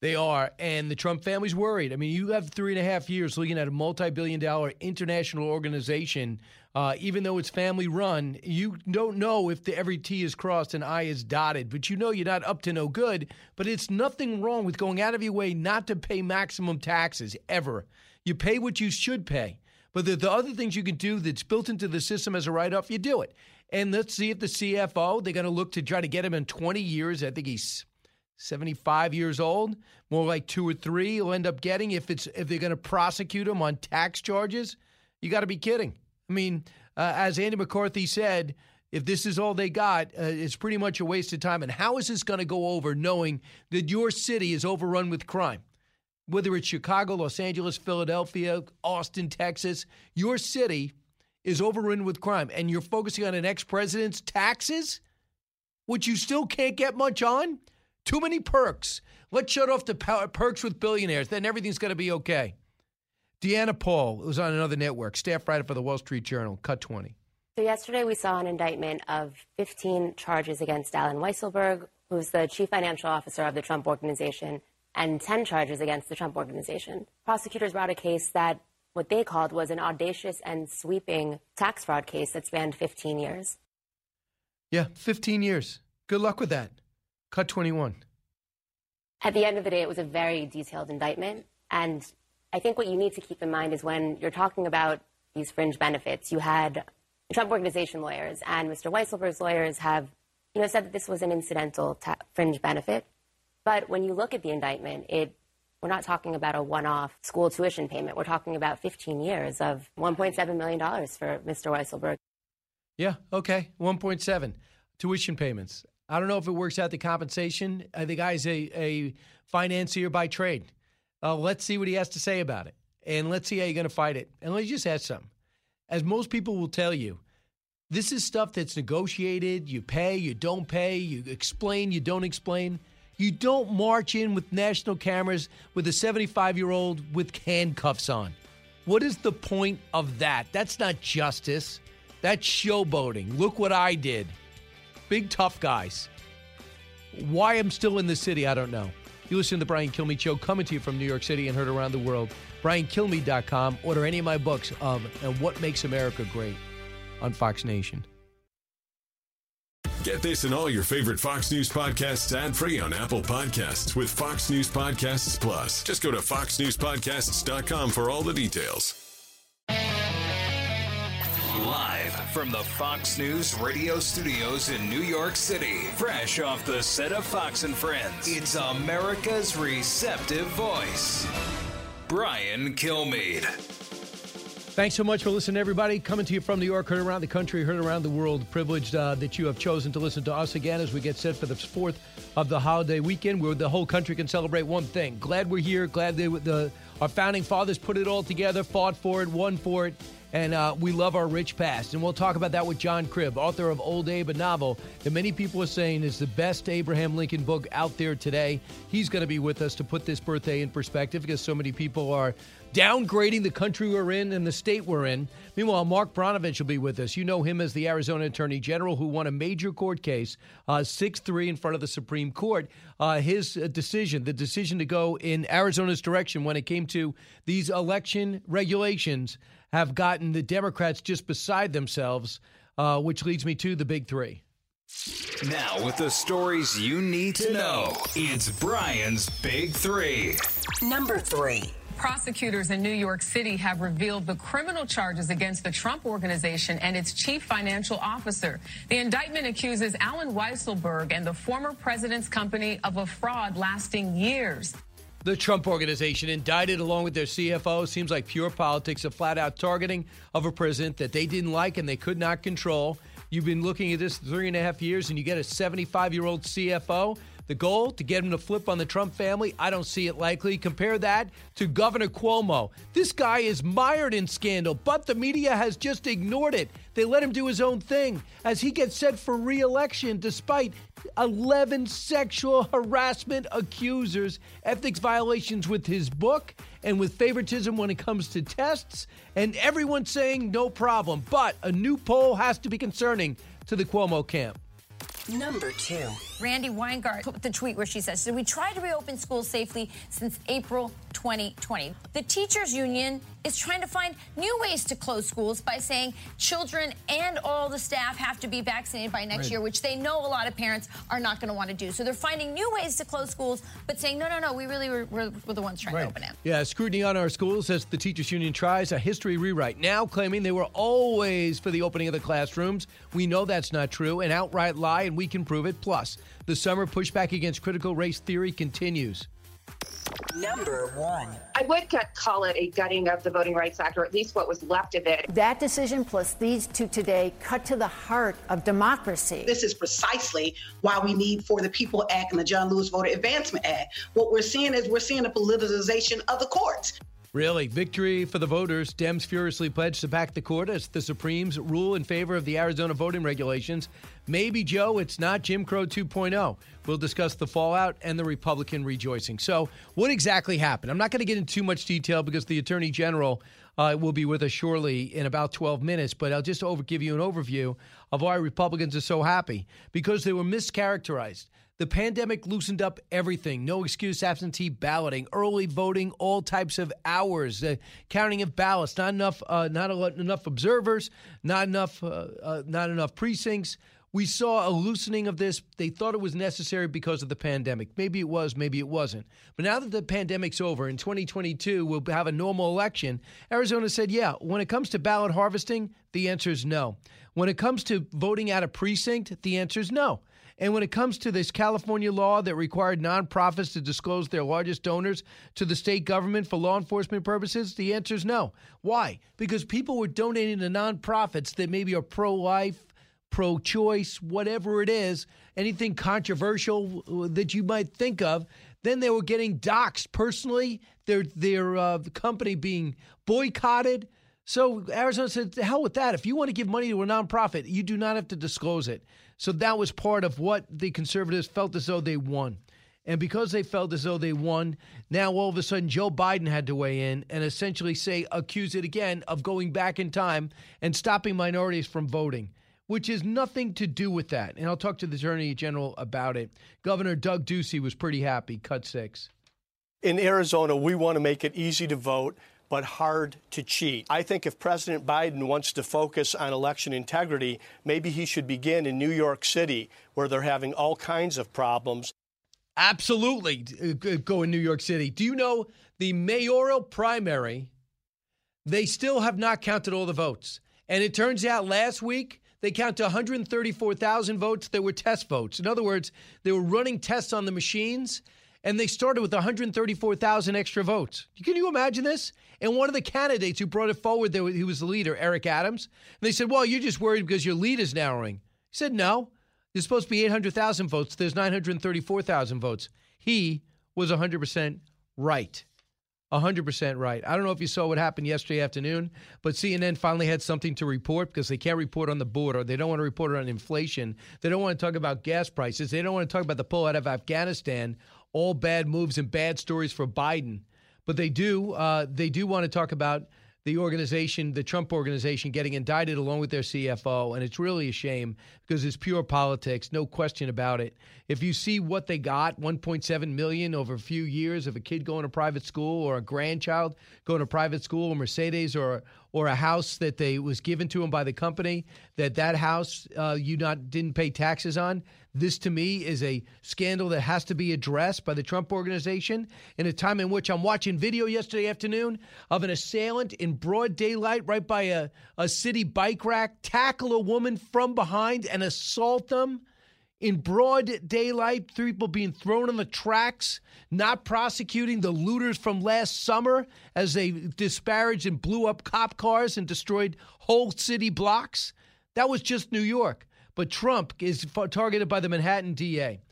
They are, and the Trump family's worried. I mean, you have three and a half years looking at a multi-billion dollar international organization. Uh, even though it's family-run, you don't know if the, every T is crossed and I is dotted. But you know you're not up to no good. But it's nothing wrong with going out of your way not to pay maximum taxes, ever. You pay what you should pay. But the, the other things you can do that's built into the system as a write-off, you do it. And let's see if the C F O, they're going to look to try to get him in twenty years. I think he's seventy-five years old, more like two or three he'll end up getting if it's if they're going to prosecute him on tax charges. You got to be kidding. I mean, uh, as Andy McCarthy said, if this is all they got, uh, it's pretty much a waste of time. And how is this going to go over knowing that your city is overrun with crime? Whether it's Chicago, Los Angeles, Philadelphia, Austin, Texas, your city is overrun with crime, and you're focusing on an ex-president's taxes, which you still can't get much on? Too many perks. Let's shut off the power perks with billionaires. Then everything's going to be okay. Deanna Paul, who's on another network, staff writer for the Wall Street Journal, cut twenty. So yesterday we saw an indictment of fifteen charges against Alan Weisselberg, who's the chief financial officer of the Trump Organization, and ten charges against the Trump Organization. Prosecutors brought a case that what they called was an audacious and sweeping tax fraud case that spanned fifteen years. Yeah, fifteen years. Good luck with that. Cut twenty-one. At the end of the day, it was a very detailed indictment. And I think what you need to keep in mind is when you're talking about these fringe benefits, you had Trump Organization lawyers and Mister Weisselberg's lawyers have, you know, said that this was an incidental ta- fringe benefit. But when you look at the indictment, it we're not talking about a one-off school tuition payment. We're talking about fifteen years of one point seven million dollars for Mister Weisselberg. Yeah, okay, one point seven tuition payments. I don't know if it works out the compensation. Uh, the guy's a, a financier by trade. Uh, let's see what he has to say about it, and let's see how you're going to fight it. And let me just add something. As most people will tell you, this is stuff that's negotiated. You pay, you don't pay, you explain, you don't explain. You don't march in with national cameras with a seventy-five-year-old with handcuffs on. What is the point of that? That's not justice. That's showboating. Look what I did. Big tough guys. Why I'm still in this city, I don't know. You listen to the Brian Kilmeade Show, coming to you from New York City and heard around the world. Brian Kilmeade dot com. Order any of my books of And What Makes America Great on Fox Nation. Get this and all your favorite Fox News podcasts ad-free on Apple Podcasts with Fox News Podcasts Plus. Just go to fox news podcasts dot com for all the details. Live from the Fox News radio studios in New York City, fresh off the set of Fox and Friends, it's America's receptive voice, Brian Kilmeade. Thanks so much for listening, everybody. Coming to you from New York, heard around the country, heard around the world. Privileged uh, that you have chosen to listen to us again as we get set for the fourth of the holiday weekend, where the whole country can celebrate one thing. Glad we're here. Glad they, the, our founding fathers put it all together, fought for it, won for it. And uh, we love our rich past. And we'll talk about that with John Cribb, author of Old Abe, a novel that many people are saying is the best Abraham Lincoln book out there today. He's going to be with us to put this birthday in perspective, because so many people are downgrading the country we're in and the state we're in. Meanwhile, Mark Brnovich will be with us. You know him as the Arizona Attorney General who won a major court case, uh, six three in front of the Supreme Court. Uh, his uh, decision, the decision to go in Arizona's direction when it came to these election regulations, have gotten the Democrats just beside themselves, uh, which leads me to the big three. Now, with the stories you need to know, it's Brian's Big Three. Number three. Prosecutors in New York City have revealed the criminal charges against the Trump Organization and its chief financial officer. The indictment accuses Alan Weisselberg and the former president's company of a fraud lasting years. The Trump Organization indicted along with their C F O. Seems like pure politics, a flat-out targeting of a president that they didn't like and they could not control. You've been looking at this three and a half years, and you get a seventy-five-year-old C F O. The goal, to get him to flip on the Trump family, I don't see it likely. Compare that to Governor Cuomo. This guy is mired in scandal, but the media has just ignored it. They let him do his own thing as he gets set for re-election despite eleven sexual harassment accusers, ethics violations with his book, and with favoritism when it comes to tests, and everyone saying no problem. But a new poll has to be concerning to the Cuomo camp. Number two. Randi Weingarten put the tweet where she says, so we tried to reopen schools safely since April twenty twenty. The teachers union is trying to find new ways to close schools by saying children and all the staff have to be vaccinated by next right. year, which they know a lot of parents are not going to want to do. So they're finding new ways to close schools, but saying, no, no, no, we really were, were, were the ones trying right. to open it. Yeah, scrutiny on our schools as the teachers union tries a history rewrite, now claiming they were always for the opening of the classrooms. We know that's not true, an outright lie, and we can prove it. Plus, the summer pushback against critical race theory continues. Number one. I would call it a gutting of the Voting Rights Act, or at least what was left of it. That decision plus these two today cut to the heart of democracy. This is precisely why we need For the People Act and the John Lewis Voter Advancement Act. What we're seeing is we're seeing a politicization of the courts. Really, victory for the voters. Dems furiously pledged to back the court as the Supreme's rule in favor of the Arizona voting regulations. Maybe, Joe, it's not Jim Crow two point oh. We'll discuss the fallout and the Republican rejoicing. So what exactly happened? I'm not going to get into too much detail because the Attorney General uh, will be with us shortly in about twelve minutes. But I'll just over give you an overview of why Republicans are so happy, because they were mischaracterized. The pandemic loosened up everything. No excuse, absentee balloting, early voting, all types of hours, uh, counting of ballots. Not enough, uh, not a lot, enough observers. Not enough, uh, uh, not enough precincts. We saw a loosening of this. They thought it was necessary because of the pandemic. Maybe it was, maybe it wasn't. But now that the pandemic's over, in twenty twenty-two, we'll have a normal election. Arizona said, yeah, when it comes to ballot harvesting, the answer is no. When it comes to voting out of precinct, the answer is no. And when it comes to this California law that required nonprofits to disclose their largest donors to the state government for law enforcement purposes, the answer is no. Why? Because people were donating to nonprofits that maybe are pro-life, pro-choice, whatever it is, anything controversial that you might think of. Then they were getting doxxed personally, their, their uh, company being boycotted. So Arizona said, to hell with that. If you want to give money to a nonprofit, you do not have to disclose it. So that was part of what the conservatives felt as though they won. And because they felt as though they won, now all of a sudden Joe Biden had to weigh in and essentially say, accuse it again of going back in time and stopping minorities from voting. which has nothing to do with that. And I'll talk to the Attorney General about it. Governor Doug Ducey was pretty happy. Cut six. In Arizona, we want to make it easy to vote, but hard to cheat. I think if President Biden wants to focus on election integrity, maybe he should begin in New York City, where they're having all kinds of problems. Absolutely go in New York City. Do you know the mayoral primary, they still have not counted all the votes. And it turns out last week, they counted one hundred thirty-four thousand votes that were test votes. In other words, they were running tests on the machines, and they started with one hundred thirty-four thousand extra votes. Can you imagine this? And one of the candidates who brought it forward, he was the leader, Eric Adams, and they said, well, you're just worried because your lead is narrowing. He said, no, there's supposed to be eight hundred thousand votes. There's nine hundred thirty-four thousand votes. He was one hundred percent right. one hundred percent right. I don't know if you saw what happened yesterday afternoon, but C N N finally had something to report because they can't report on the border. They don't want to report on inflation. They don't want to talk about gas prices. They don't want to talk about the pullout of Afghanistan. All bad moves and bad stories for Biden. But they do uh, they do want to talk about the organization, the Trump Organization, getting indicted along with their C F O. And it's really a shame because it's pure politics, no question about it. If you see what they got, one point seven million dollars over a few years of a kid going to private school or a grandchild going to private school, a Mercedes or or a house that they was given to them by the company, that that house uh, you not didn't pay taxes on. This, to me, is a scandal that has to be addressed by the Trump Organization in a time in which I'm watching video yesterday afternoon of an assailant in broad daylight right by a, a city bike rack tackle a woman from behind and assault them in broad daylight, three people being thrown on the tracks, not prosecuting the looters from last summer as they disparaged and blew up cop cars and destroyed whole city blocks. That was just New York. But Trump is targeted by the Manhattan D A,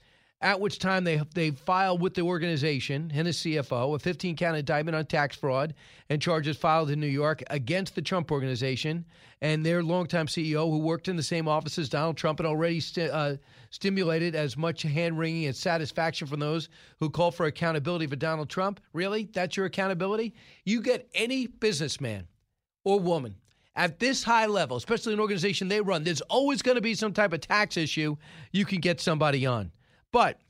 at which time they they file with the organization and his C F O a fifteen-count indictment on tax fraud and charges filed in New York against the Trump Organization and their longtime C E O, who worked in the same office as Donald Trump and already st- uh, stimulated as much hand-wringing and satisfaction from those who call for accountability for Donald Trump. Really? That's your accountability? You get any businessman or woman at this high level, especially an organization they run, there's always going to be some type of tax issue you can get somebody on. But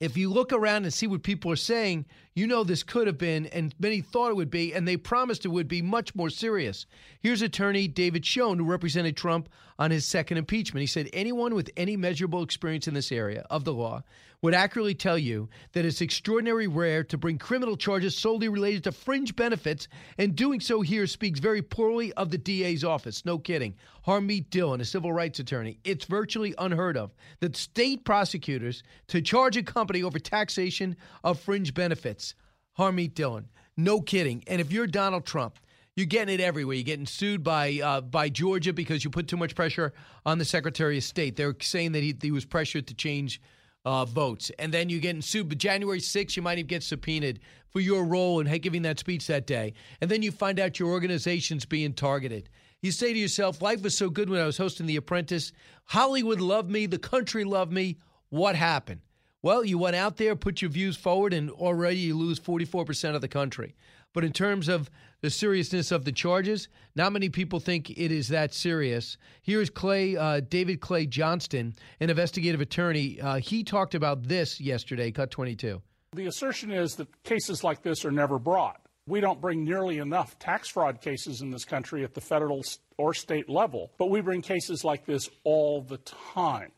if you look around and see what people are saying, you know this could have been, and many thought it would be, and they promised it would be much more serious. Here's attorney David Schoen, who represented Trump on his second impeachment. He said, anyone with any measurable experience in this area of the law would accurately tell you that it's extraordinarily rare to bring criminal charges solely related to fringe benefits, and doing so here speaks very poorly of the D A's office. No kidding. Harmeet Dillon, a civil rights attorney. It's virtually unheard of that state prosecutors to charge a company over taxation of fringe benefits. Harmeet Dillon. No kidding. And if you're Donald Trump, you're getting it everywhere. You're getting sued by uh, by Georgia because you put too much pressure on the Secretary of State. They're saying that he, he was pressured to change uh, votes. And then you're getting sued. But January sixth, you might even get subpoenaed for your role in giving that speech that day. And then you find out your organization's being targeted. You say to yourself, life was so good when I was hosting The Apprentice. Hollywood loved me. The country loved me. What happened? Well, you went out there, put your views forward, and already you lose forty-four percent of the country. But in terms of the seriousness of the charges, not many people think it is that serious. Here is Clay, uh, David Clay Johnston, an investigative attorney. Uh, he talked about this yesterday, cut twenty-two. The assertion is that cases like this are never brought. We don't bring nearly enough tax fraud cases in this country at the federal or state level, but we bring cases like this all the time.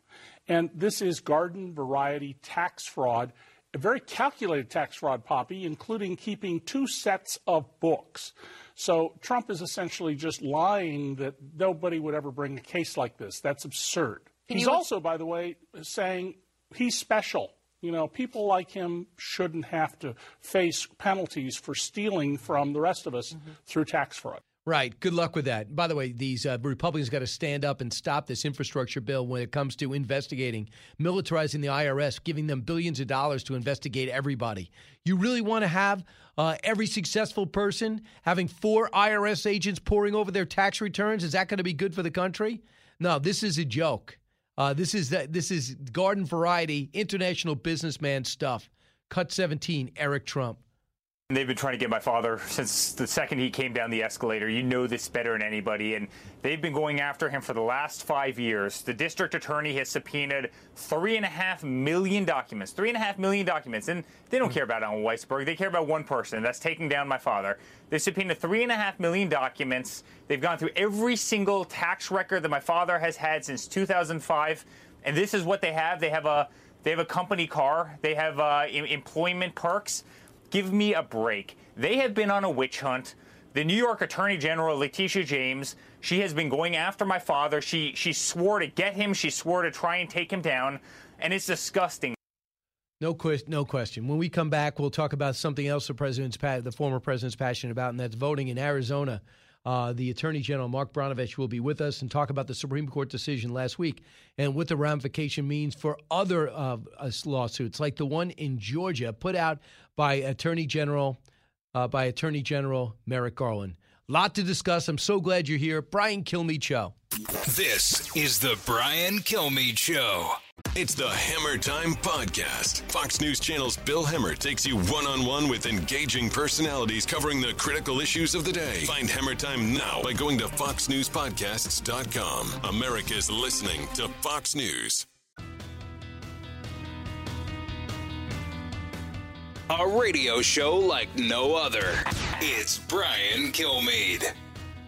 And this is garden variety tax fraud, a very calculated tax fraud, Poppy, including keeping two sets of books. So Trump is essentially just lying that nobody would ever bring a case like this. That's absurd. He's also, by the way, saying he's special. You know, people like him shouldn't have to face penalties for stealing from the rest of us mm-hmm. through tax fraud. Right. Good luck with that. By the way, these uh, Republicans got to stand up and stop this infrastructure bill when it comes to investigating, militarizing the I R S, giving them billions of dollars to investigate everybody. You really want to have uh, every successful person having four I R S agents pouring over their tax returns? Is that going to be good for the country? No, this is a joke. Uh, this is the, this is garden variety, international businessman stuff. Cut seventeen, Eric Trump. They've been trying to get my father since the second he came down the escalator. You know this better than anybody. And they've been going after him for the last five years. The district attorney has subpoenaed three and a half million documents, three and a half million documents. And they don't care about Alan Weisselberg. They care about one person. That's taking down my father. They subpoenaed three and a half million documents. They've gone through every single tax record that my father has had since two thousand five. And this is what they have. They have a they have a company car. They have uh, employment perks. Give me a break. They have been on a witch hunt. The New York Attorney General, Letitia James, she has been going after my father. She she swore to get him. She swore to try and take him down. And it's disgusting. No, que- no question. When we come back, we'll talk about something else the president's pa- the former president's passionate about, and that's voting in Arizona. Uh, the Attorney General, Mark Brnovich, will be with us and talk about the Supreme Court decision last week and what the ramification means for other uh, lawsuits, like the one in Georgia put out by Attorney General uh, by Attorney General Merrick Garland. Lot to discuss. I'm so glad you're here. Brian Kilmeade Show. This is the Brian Kilmeade Show. It's the Hammer Time Podcast. Fox News Channel's Bill Hemmer takes you one-on-one with engaging personalities covering the critical issues of the day. Find Hammer Time now by going to fox news podcasts dot com. America's listening to Fox News. A radio show like no other. It's Brian Kilmeade.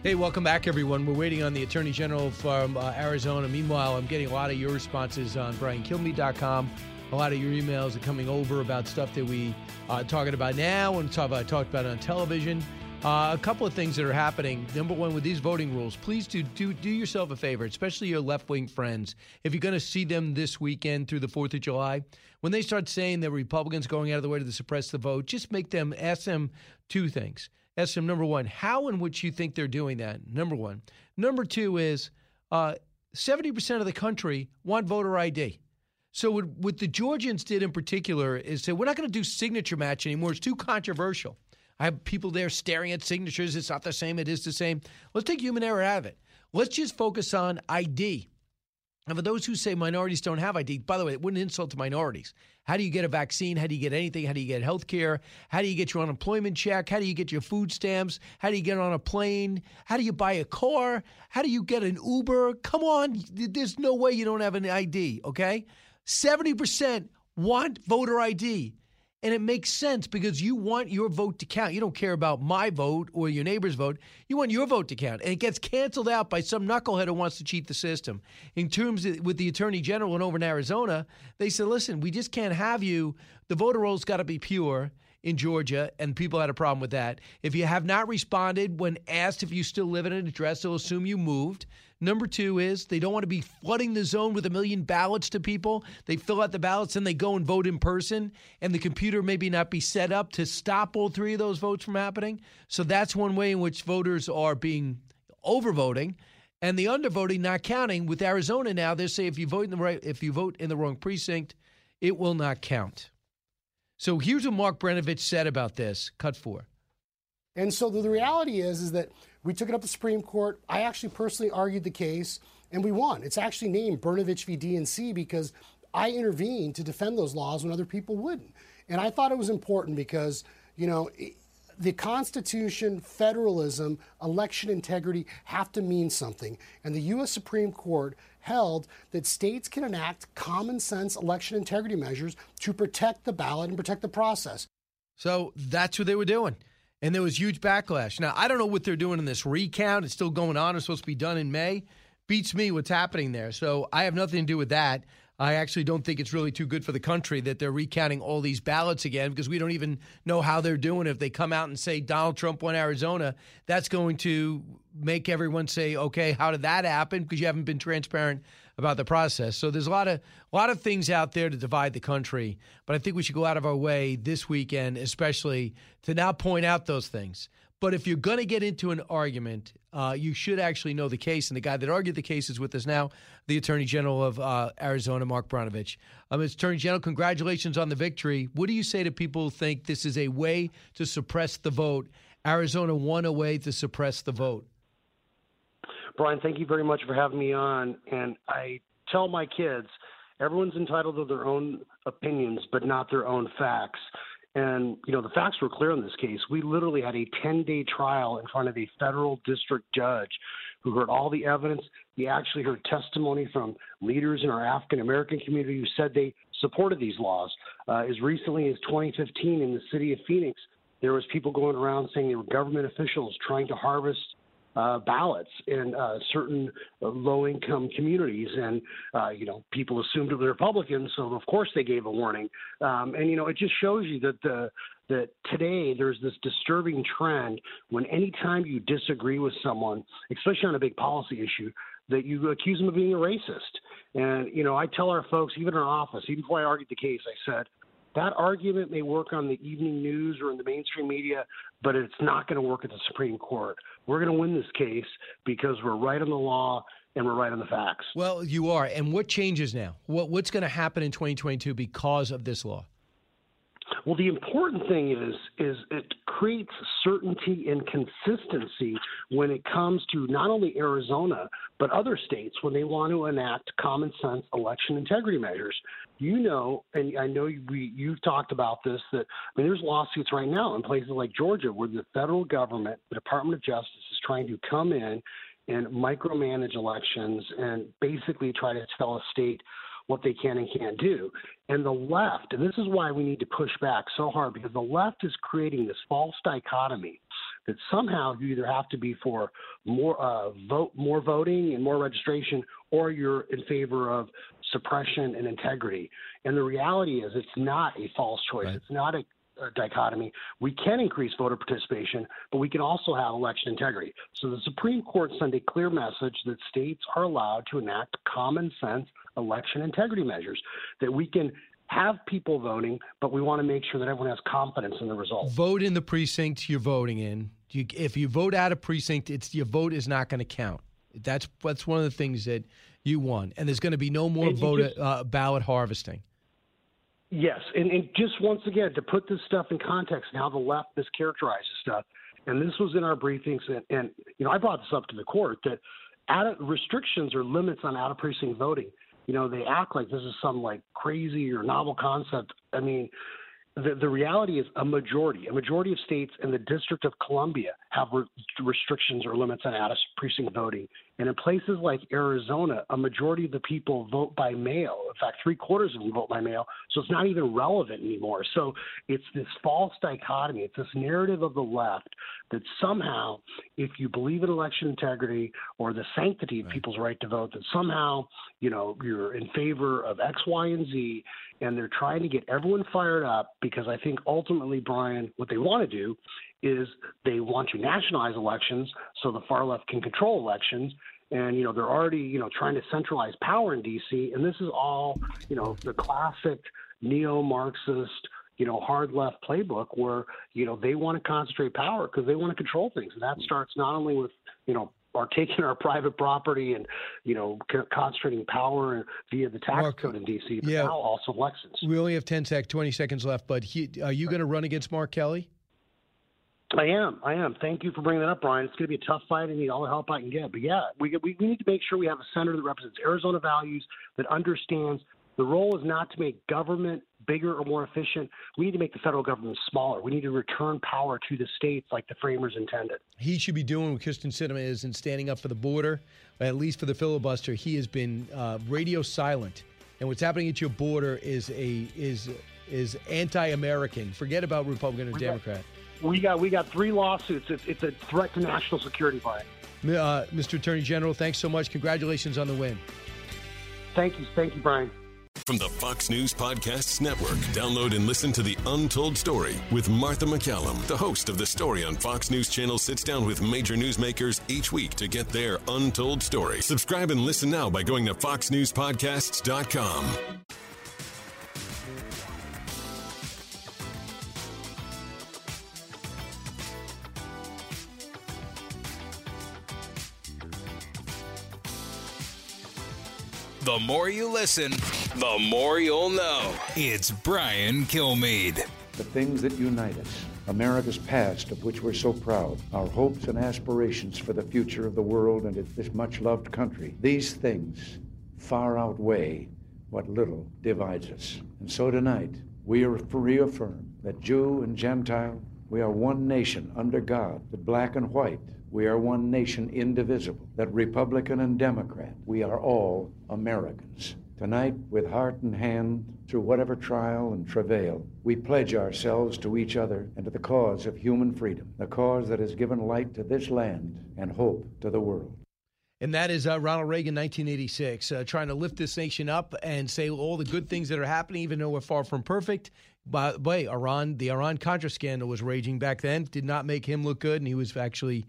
Hey, welcome back, everyone. We're waiting on the Attorney General from uh, Arizona. Meanwhile, I'm getting a lot of your responses on brian kilmeade dot com. A lot of your emails are coming over about stuff that we are uh, talking about now and talk about, talked about on television. Uh, a couple of things that are happening. Number one, with these voting rules, please do do, do yourself a favor, especially your left-wing friends. If you're going to see them this weekend through the fourth of July, when they start saying that Republicans going out of the way to suppress the vote, just make them, ask them two things. Ask them, number one, how in which you think they're doing that, number one. Number two is uh, seventy percent of the country want voter I D. So what, what the Georgians did in particular is say, we're not going to do signature match anymore. It's too controversial. I have people there staring at signatures. It's not the same. It is the same. Let's take human error out of it. Let's just focus on I D. And for those who say minorities don't have I D, by the way, it wouldn't insult to minorities. How do you get a vaccine? How do you get anything? How do you get health care? How do you get your unemployment check? How do you get your food stamps? How do you get on a plane? How do you buy a car? How do you get an Uber? Come on. There's no way you don't have an I D, okay? seventy percent want voter I D. And it makes sense because you want your vote to count. You don't care about my vote or your neighbor's vote. You want your vote to count. And it gets canceled out by some knucklehead who wants to cheat the system. In terms of, with the Attorney General and over in Arizona, they said, listen, we just can't have you. The voter roll's got to be pure in Georgia, and people had a problem with that. If you have not responded when asked if you still live in an address, they'll assume you moved. Number two is they don't want to be flooding the zone with a million ballots to people. They fill out the ballots and they go and vote in person, and the computer maybe not be set up to stop all three of those votes from happening. So that's one way in which voters are being overvoting, and the undervoting not counting. With Arizona now, they say if you vote in the right, if you vote in the wrong precinct, it will not count. So here's what Mark Brnovich said about this. Cut four. And so the reality is, is that we took it up to the Supreme Court. I actually personally argued the case, and we won. It's actually named Brnovich v. D N C because I intervened to defend those laws when other people wouldn't. And I thought it was important because, you know, the Constitution, federalism, election integrity have to mean something. And the U S Supreme Court held that states can enact common sense election integrity measures to protect the ballot and protect the process. So that's what they were doing. And there was huge backlash. Now, I don't know what they're doing in this recount. It's still going on. It's supposed to be done in May. Beats me what's happening there. So I have nothing to do with that. I actually don't think it's really too good for the country that they're recounting all these ballots again because we don't even know how they're doing. If they come out and say Donald Trump won Arizona, that's going to make everyone say, okay, how did that happen? Because you haven't been transparent about the process. So there's a lot of a lot of things out there to divide the country. But I think we should go out of our way this weekend, especially to now point out those things. But if you're going to get into an argument, uh, you should actually know the case. And the guy that argued the case is with us now, the Attorney General of uh, Arizona, Mark Brnovich. Um, Attorney General, congratulations on the victory. What do you say to people who think this is a way to suppress the vote? Arizona won a way to suppress the vote. Brian, thank you very much for having me on. And I tell my kids, everyone's entitled to their own opinions, but not their own facts. And, you know, the facts were clear in this case. We literally had a ten-day trial in front of a federal district judge who heard all the evidence. He actually heard testimony from leaders in our African-American community who said they supported these laws. Uh, as recently as twenty fifteen in the city of Phoenix, there was people going around saying they were government officials trying to harvest Uh, ballots in uh, certain uh, low-income communities. And, uh, you know, people assumed it was Republicans, so of course they gave a warning. Um, and, you know, it just shows you that the that today there's this disturbing trend when any time you disagree with someone, especially on a big policy issue, that you accuse them of being a racist. And, you know, I tell our folks, even in our office, even before I argued the case, I said, that argument may work on the evening news or in the mainstream media, but it's not going to work at the Supreme Court. We're going to win this case because we're right on the law and we're right on the facts. Well, you are. And what changes now? What, what's going to happen in twenty twenty-two because of this law? Well, the important thing is, is it creates certainty and consistency when it comes to not only Arizona, but other states when they want to enact common sense election integrity measures. You know, and I know we, you've talked about this, that I mean, there's lawsuits right now in places like Georgia where the federal government, the Department of Justice, is trying to come in and micromanage elections and basically try to tell a state what they can and can't do. And the left, and this is why we need to push back so hard, because the left is creating this false dichotomy that somehow you either have to be for more uh, vote, more voting and more registration, or you're in favor of suppression and integrity. And the reality is it's not a false choice. Right. It's not a dichotomy. We can increase voter participation, but we can also have election integrity. So the Supreme Court sent a clear message that states are allowed to enact common sense election integrity measures, that we can have people voting, but we want to make sure that everyone has confidence in the results. Vote in the precinct you're voting in. You, if you vote out of precinct, it's your vote is not going to count. That's that's one of the things that you want. And there's going to be no more voter just, uh, ballot harvesting. Yes. And, and just once again, to put this stuff in context and how the left mischaracterizes stuff, and this was in our briefings, and, and you know, I brought this up to the court, that out of, restrictions or limits on out-of-precinct voting, you know, they act like this is some, like, crazy or novel concept. I mean, the, the reality is a majority, a majority of states in the District of Columbia have re- restrictions or limits on out-of-precinct voting. And in places like Arizona, a majority of the people vote by mail. In fact, three-quarters of them vote by mail, so it's not even relevant anymore. So it's this false dichotomy. It's this narrative of the left that somehow, if you believe in election integrity or the sanctity of right. people's right to vote, that somehow, you know, you're in favor of X, Y, and Z, and they're trying to get everyone fired up because I think ultimately, Brian, what they want to do is they want to nationalize elections so the far left can control elections. And, you know, they're already, you know, trying to centralize power in D C. And this is all, you know, the classic neo-Marxist, you know, hard left playbook where, you know, they want to concentrate power because they want to control things. And that starts not only with, you know, are taking our private property and, you know, concentrating power via the tax Mark, code in D C, but yeah, now also elections. We only have ten seconds, twenty seconds left, but he, are you going to run against Mark Kelly? I am. I am. Thank you for bringing that up, Brian. It's going to be a tough fight. I need all the help I can get. But, yeah, we, we need to make sure we have a senator that represents Arizona values, that understands the role is not to make government bigger or more efficient. We need to make the federal government smaller. We need to return power to the states like the framers intended. He should be doing what Kristen Sinema is in standing up for the border, at least for the filibuster. He has been uh, radio silent. And what's happening at your border is a is is anti-American. Forget about Republican or Democrat. We got we got three lawsuits. It's, it's a threat to national security, Brian. Uh, Mister Attorney General, thanks so much. Congratulations on the win. Thank you. Thank you, Brian. From the Fox News Podcasts Network, download and listen to The Untold Story with Martha McCallum. The host of The Story on Fox News Channel sits down with major newsmakers each week to get their untold story. Subscribe and listen now by going to fox news podcasts dot com. The more you listen, the more you'll know. It's Brian Kilmeade. The things that unite us, America's past, of which we're so proud, our hopes and aspirations for the future of the world and this much-loved country, these things far outweigh what little divides us. And so tonight, we reaffirm that Jew and Gentile, we are one nation under God, that black and white, we are one nation indivisible, that Republican and Democrat, we are all Americans. Tonight, with heart and hand, through whatever trial and travail, we pledge ourselves to each other and to the cause of human freedom, the cause that has given light to this land and hope to the world. And that is uh, Ronald Reagan, nineteen eighty-six, uh, trying to lift this nation up and say all the good things that are happening, even though we're far from perfect. By the way, Iran, the Iran-Contra scandal was raging back then, did not make him look good, and he was actually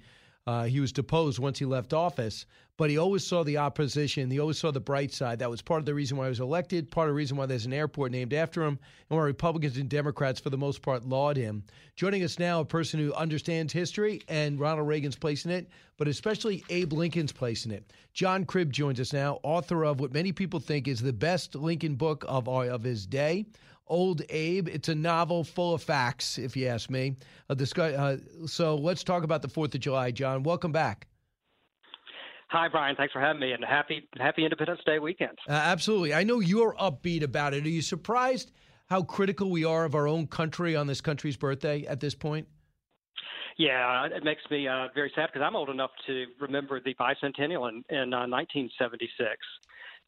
uh, he was deposed once he left office. But he always saw the opposition. He always saw the bright side. That was part of the reason why he was elected, part of the reason why there's an airport named after him, and why Republicans and Democrats, for the most part, laud him. Joining us now, a person who understands history and Ronald Reagan's place in it, but especially Abe Lincoln's place in it. John Cribb joins us now, author of what many people think is the best Lincoln book of, of his day, Old Abe. It's a novel full of facts, if you ask me. Uh, discuss, uh, so let's talk about the fourth of July, John. Welcome back. Hi, Brian. Thanks for having me, and happy happy Independence Day weekend. Uh, absolutely. I know you're upbeat about it. Are you surprised how critical we are of our own country on this country's birthday at this point? Yeah, it makes me uh, very sad because I'm old enough to remember the bicentennial in, in uh, nineteen seventy-six,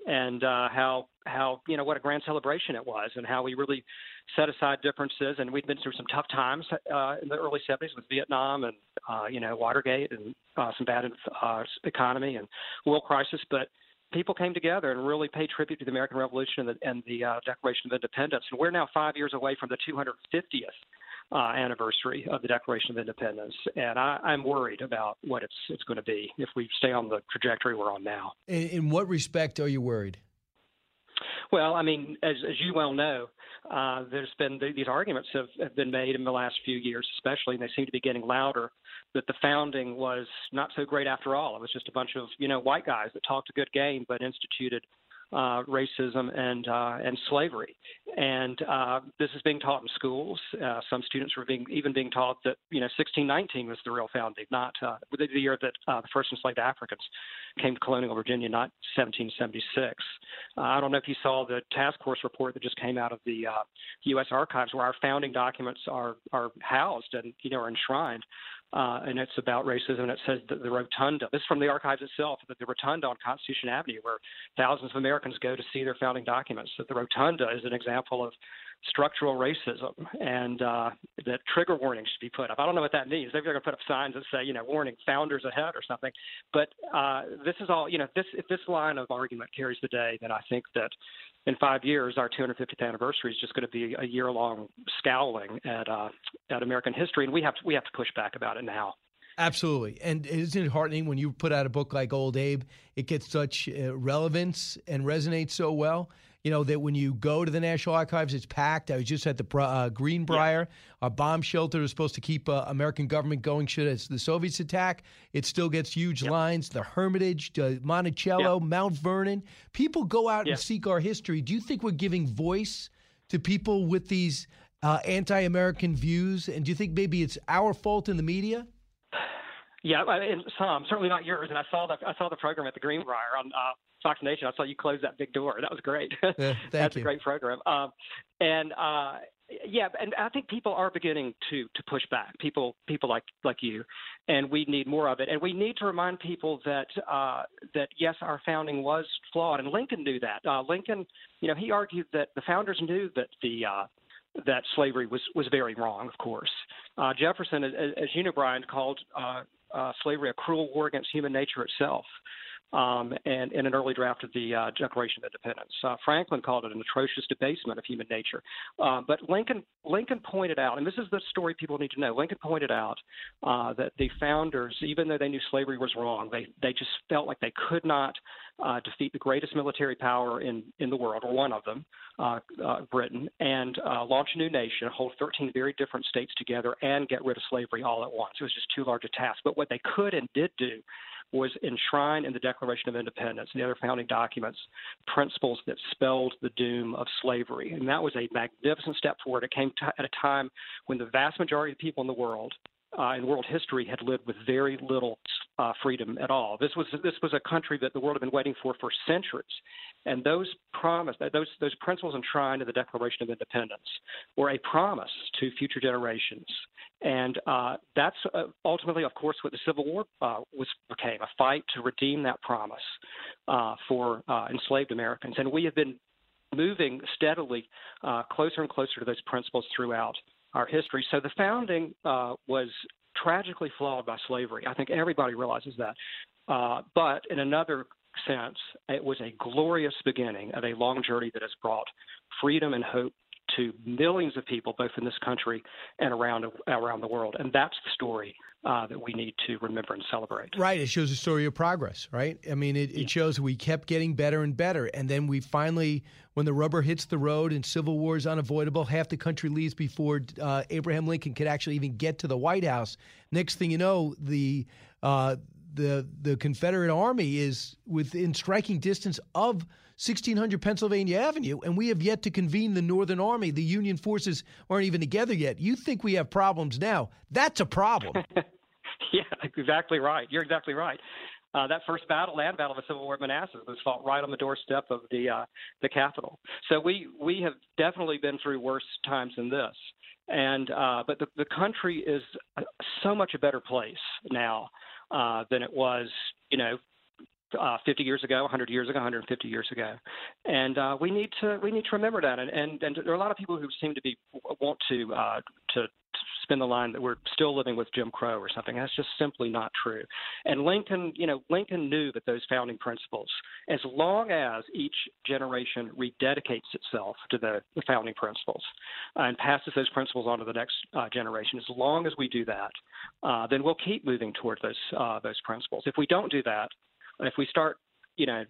and uh, how how you know what a grand celebration it was, and how we really set aside differences. And we've been through some tough times uh, in the early seventies with Vietnam and uh, you know Watergate and uh, some bad uh, economy and oil crisis. But people came together and really paid tribute to the American Revolution and the, and the uh, Declaration of Independence. And we're now five years away from the two hundred fiftieth uh, anniversary of the Declaration of Independence. And I, I'm worried about what it's it's going to be if we stay on the trajectory we're on now. In, in what respect are you worried? Well, I mean, as, as you well know, uh, there's been th- these arguments have, have been made in the last few years, especially, and they seem to be getting louder, that the founding was not so great after all. It was just a bunch of, you know, white guys that talked a good game but instituted uh, racism and uh, and slavery. And uh, this is being taught in schools. Uh, some students were being even being taught that, you know, sixteen nineteen was the real founding, not uh, the year that uh, the first enslaved Africans came to colonial Virginia, not seventeen seventy-six. Uh, I don't know if you saw the task force report that just came out of the uh, U S archives where our founding documents are are housed and, you know, are enshrined. Uh, and it's about racism, and it says that the rotunda, this is from the archives itself, that the rotunda on Constitution Avenue, where thousands of Americans go to see their founding documents, that the rotunda is an example of structural racism, and uh, that trigger warnings should be put up. I don't know what that means. Maybe they're going to put up signs that say, you know, warning, founders ahead or something. But uh, this is all, you know, this, if this line of argument carries the day, then I think that in five years, our two hundred fiftieth anniversary is just going to be a year-long scowling at uh, at American history, and we have to, we have to push back about it now. Absolutely. And isn't it heartening when you put out a book like Old Abe, it gets such uh, relevance and resonates so well? You know, that when you go to the National Archives, it's packed. I was just at the uh, Greenbrier. Yeah. Our bomb shelter is supposed to keep uh, American government going should it's the Soviets attack. It still gets huge yeah. lines. The Hermitage, uh, Monticello, yeah. Mount Vernon. People go out yeah. and seek our history. Do you think we're giving voice to people with these uh, anti-American views? And do you think maybe it's our fault in the media? Yeah, and some, certainly not yours. And I saw the, I saw the program at the Greenbrier on uh, Fox Nation. I saw you close that big door. That was great. Yeah, thank That's you. A great program. Um, and uh, yeah, and I think people are beginning to to push back. People people like like you, and we need more of it. And we need to remind people that uh, that yes, our founding was flawed, and Lincoln knew that. Uh, Lincoln, you know, he argued that the founders knew that the uh, that slavery was was very wrong. Of course, uh, Jefferson, as, as you know, Brian, called uh, uh, slavery a cruel war against human nature itself. Um, and in an early draft of the uh, Declaration of Independence, uh, Franklin called it an atrocious debasement of human nature. Uh, but Lincoln, Lincoln pointed out, and this is the story people need to know. Lincoln pointed out uh, that the founders, even though they knew slavery was wrong, they they just felt like they could not uh, defeat the greatest military power in, in the world, or one of them, uh, uh, Britain, and uh, launch a new nation, hold thirteen very different states together, and get rid of slavery all at once. It was just too large a task. But what they could and did do was enshrined in the Declaration of Independence and the other founding documents principles that spelled the doom of slavery. And that was a magnificent step forward. It came t- at a time when the vast majority of people in the world, uh, in world history, had lived with very little uh, freedom at all. This was this was a country that the world had been waiting for for centuries, and those promise those those principles enshrined in the Declaration of Independence were a promise to future generations, and uh, that's uh, ultimately, of course, what the Civil War uh, was became a fight to redeem that promise uh, for uh, enslaved Americans, and we have been moving steadily uh, closer and closer to those principles throughout our history. So the founding uh, was tragically flawed by slavery. I think everybody realizes that. Uh, but in another sense, it was a glorious beginning of a long journey that has brought freedom and hope to millions of people, both in this country and around around the world. And that's the story uh, that we need to remember and celebrate. Right. It shows a story of progress, right? I mean, it, it yeah. shows we kept getting better and better. And then we finally, when the rubber hits the road and civil war is unavoidable, half the country leaves before uh, Abraham Lincoln could actually even get to the White House. Next thing you know, the uh, the the Confederate Army is within striking distance of sixteen hundred Pennsylvania Avenue, and we have yet to convene the Northern Army. The Union forces aren't even together yet. You think we have problems now. That's a problem. Yeah, exactly right. You're exactly right. Uh, that first battle, land battle of the Civil War at Manassas, was fought right on the doorstep of the uh, the Capitol. So we we have definitely been through worse times than this. And uh, but the, the country is so much a better place now uh, than it was, you know, Uh, fifty years ago, one hundred years ago, one hundred fifty years ago, and uh, we need to we need to remember that. And, and and there are a lot of people who seem to be want to uh, to, to spin the line that we're still living with Jim Crow or something. That's just simply not true. And Lincoln, you know, Lincoln knew that those founding principles, as long as each generation rededicates itself to the, the founding principles uh, and passes those principles on to the next uh, generation, as long as we do that, uh, then we'll keep moving toward those uh, those principles. If we don't do that, if we start, you know,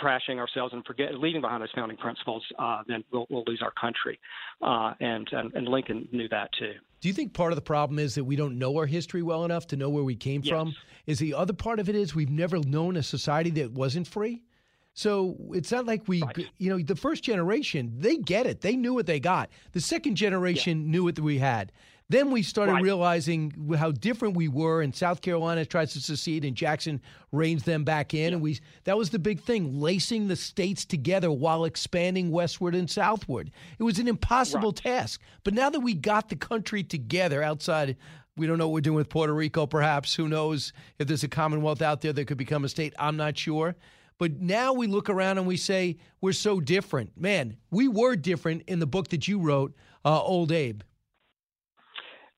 trashing ourselves and forget, leaving behind those founding principles, uh, then we'll, we'll lose our country. Uh, and, and and Lincoln knew that, too. Do you think part of the problem is that we don't know our history well enough to know where we came yes. from? Is the other part of it is we've never known a society that wasn't free? So it's not like we, right. you know, the first generation, they get it. They knew what they got. The second generation yeah. knew what we had. Then we started right. realizing how different we were, and South Carolina tries to secede, and Jackson reins them back in. Yeah. And we that was the big thing, lacing the states together while expanding westward and southward. It was an impossible right. task. But now that we got the country together outside, we don't know what we're doing with Puerto Rico, perhaps. Who knows if there's a Commonwealth out there that could become a state? I'm not sure. But now we look around and we say, we're so different. Man, we were different in the book that you wrote, uh, Old Abe.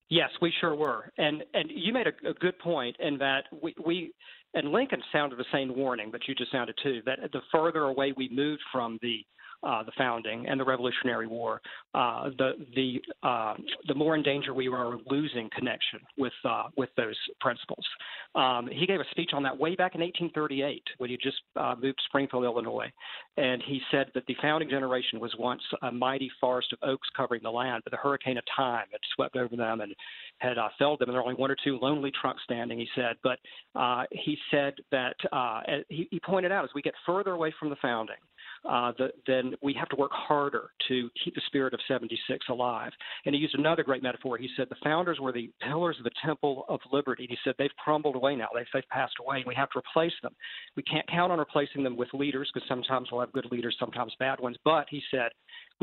Yes, we sure were. And and you made a, a good point in that we, we – and Lincoln sounded the same warning that you just sounded too, that the further away we moved from the uh, the founding and the Revolutionary War, uh, the the uh, the more in danger we were losing connection with uh, with those principles. Um, he gave a speech on that way back in eighteen thirty-eight when he just uh, moved to Springfield, Illinois, and he said that the founding generation was once a mighty forest of oaks covering the land, but the hurricane of time had swept over them and had uh, felled them, and there were only one or two lonely trunks standing, he said. But uh, he said that uh, he, he pointed out as we get further away from the founding, Uh, the, then we have to work harder to keep the spirit of seventy-six alive. And he used another great metaphor. He said the founders were the pillars of the temple of liberty. He said they've crumbled away now. They've, they've passed away, and we have to replace them. We can't count on replacing them with leaders because sometimes we'll have good leaders, sometimes bad ones. But he said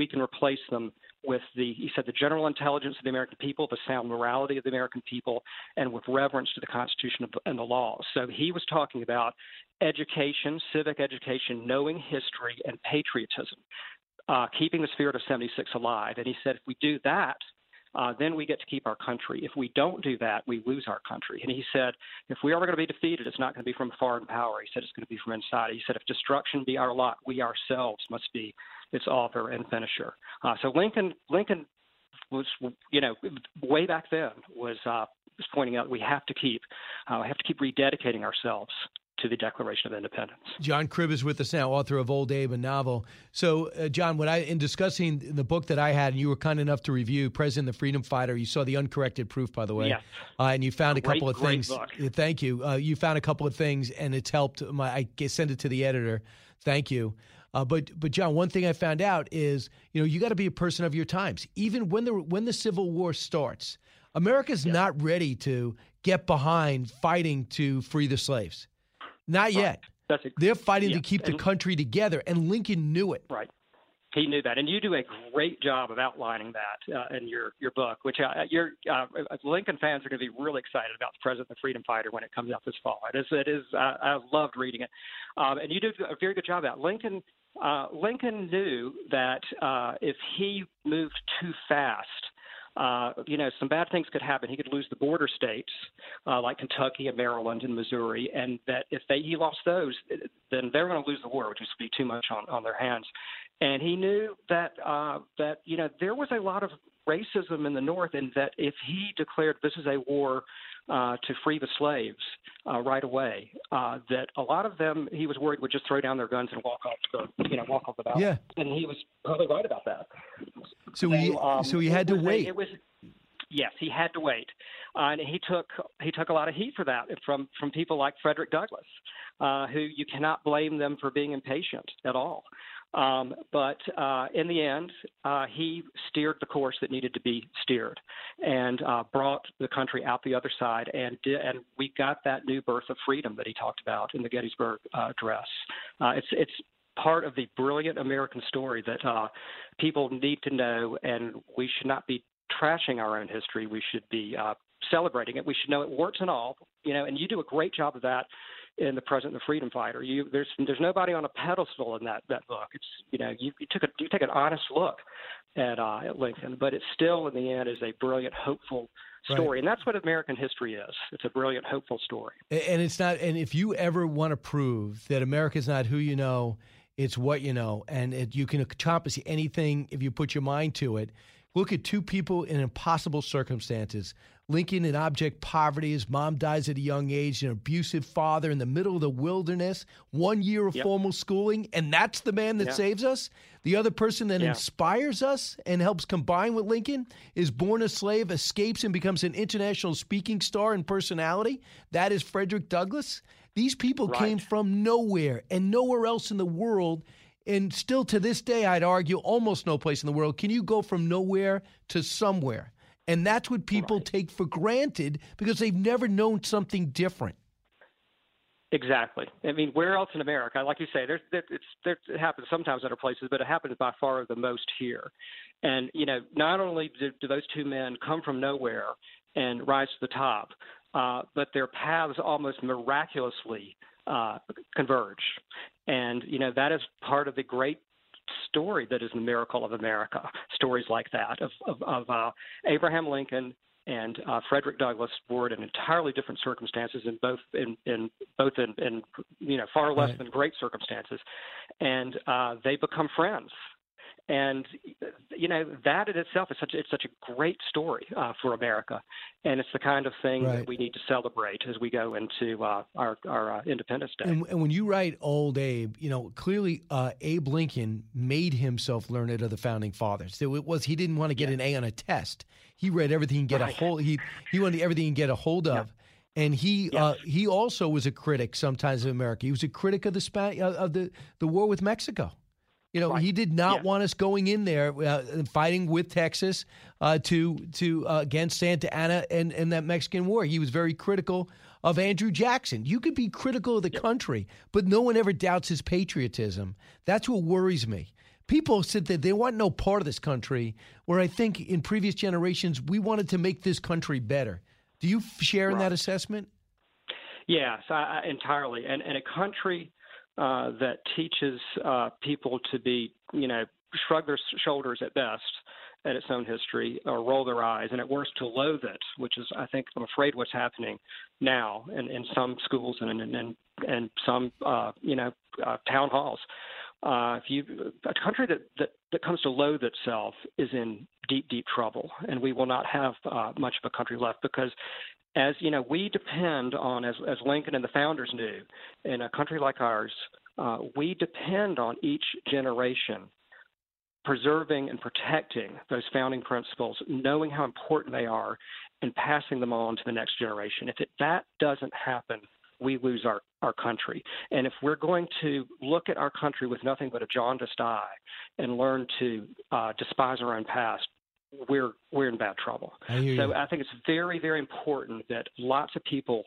we can replace them with the, he said, the general intelligence of the American people, the sound morality of the American people, and with reverence to the Constitution and the laws. So he was talking about education, civic education, knowing history, and patriotism, uh, keeping the spirit of seventy-six alive. And he said, if we do that, uh, then we get to keep our country. If we don't do that, we lose our country. And he said, if we are going to be defeated, it's not going to be from a foreign power. He said, it's going to be from inside. He said, if destruction be our lot, we ourselves must be its author and finisher. Uh, so Lincoln, Lincoln was, you know, way back then was, uh, was pointing out we have to keep, uh, we have to keep rededicating ourselves to the Declaration of Independence. John Cribb is with us now, author of Old Abe, a novel. So, uh, John, when I in discussing the book that I had, and you were kind enough to review, President the Freedom Fighter, you saw the uncorrected proof, by the way. Yes. Uh, and you found a great, couple of things. Book. Thank you. Uh, you found a couple of things, and it's helped. My, I sent it to the editor. Thank you. Uh, but, but John, one thing I found out is, you know, you got to be a person of your times. Even when the when the Civil War starts, America's yeah. not ready to get behind fighting to free the slaves. Not yet. Right. That's a, They're fighting yeah. to keep and, the country together, and Lincoln knew it. Right. He knew that, and you do a great job of outlining that uh, in your, your book, which uh, your uh, Lincoln fans are going to be really excited about, The President and the Freedom Fighter, when it comes out this fall. It is, it is. Uh, I loved reading it, um, and you did a very good job of that. Lincoln, uh, Lincoln knew that uh, if he moved too fast, Uh, you know, some bad things could happen. He could lose the border states uh, like Kentucky and Maryland and Missouri, and that if they, he lost those, then they were going to lose the war, which would be too much on, on their hands. And he knew that, uh, that, you know, there was a lot of racism in the North, and that if he declared this is a war uh, to free the slaves uh, right away, uh, that a lot of them, he was worried, would just throw down their guns and walk off the, you know, walk off the ballot. Yeah. And he was probably right about that. So he, so, um, so he had to wait. It was, yes, he had to wait, uh, and he took he took a lot of heat for that from from people like Frederick Douglass, uh, who you cannot blame them for being impatient at all. Um, but uh, in the end, uh, he steered the course that needed to be steered, and uh, brought the country out the other side, and did, and we got that new birth of freedom that he talked about in the Gettysburg uh, Address. Uh, it's it's. part of the brilliant American story that uh, people need to know, and we should not be trashing our own history. We should be uh, celebrating it. We should know it, warts and all, you know. And you do a great job of that in The President and the Freedom Fighter. You, there's there's nobody on a pedestal in that, that book. It's, you know, you, you took a you take an honest look at uh, at Lincoln, but it still in the end is a brilliant, hopeful story, right. And that's what American history is. It's a brilliant, hopeful story. And it's not. And if you ever want to prove that America's not who you know, it's what you know, and it, you can accomplish anything if you put your mind to it. Look at two people in impossible circumstances. Lincoln in abject poverty. His mom dies at a young age, an abusive father in the middle of the wilderness, one year of yep. formal schooling, and that's the man that yeah. saves us? The other person that yeah. inspires us and helps combine with Lincoln is born a slave, escapes, and becomes an international speaking star and personality. That is Frederick Douglass. These people right. came from nowhere and nowhere else in the world, and still to this day, I'd argue, almost no place in the world. Can you go from nowhere to somewhere? And that's what people right. take for granted because they've never known something different. Exactly. I mean, where else in America? Like you say, there's, there, it's, there, it happens sometimes in other places, but it happens by far the most here. And, you know, not only do, do those two men come from nowhere and rise to the top, Uh, but their paths almost miraculously uh, converge. And, you know, that is part of the great story that is the miracle of America, stories like that of, of, of uh, Abraham Lincoln and uh, Frederick Douglass were in entirely different circumstances, and both in, in both in, in, you know, far less right. than great circumstances. And uh, they become friends. And, you know, that in itself is such, it's such a great story uh, for America. And it's the kind of thing right. that we need to celebrate as we go into uh, our, our uh, Independence Day. And, and when you write Old Abe, you know, clearly uh, Abe Lincoln made himself learned of the Founding Fathers. So it was, he didn't want to get yeah. an A on a test. He read everything and get right. a hold he he wanted everything and get a hold of. Yeah. And he yes. uh, he also was a critic sometimes of America. He was a critic of the Span- of the, the war with Mexico. You know, right. he did not yeah. want us going in there uh, fighting with Texas uh, to to uh, against Santa Anna and, and that Mexican War. He was very critical of Andrew Jackson. You could be critical of the yep. country, but no one ever doubts his patriotism. That's what worries me. People said that they want no part of this country, where I think in previous generations we wanted to make this country better. Do you share right. in that assessment? Yes, I, I, entirely. And, and a country Uh, that teaches uh, people to be, you know, shrug their shoulders at best at its own history, or roll their eyes, and at worst to loathe it, which is, I think, I'm afraid what's happening now in, in some schools and in, in, in some, uh, you know, uh, town halls. Uh, if you, a country that, that, that comes to loathe itself is in deep, deep trouble, and we will not have uh, much of a country left because, as you know, we depend on, as, as Lincoln and the founders knew, in a country like ours, uh, we depend on each generation preserving and protecting those founding principles, knowing how important they are, and passing them on to the next generation. If it, that doesn't happen, we lose our, our country. And if we're going to look at our country with nothing but a jaundiced eye and learn to uh, despise our own past, we're we're in bad trouble. I hear so you. I think it's very, very important that lots of people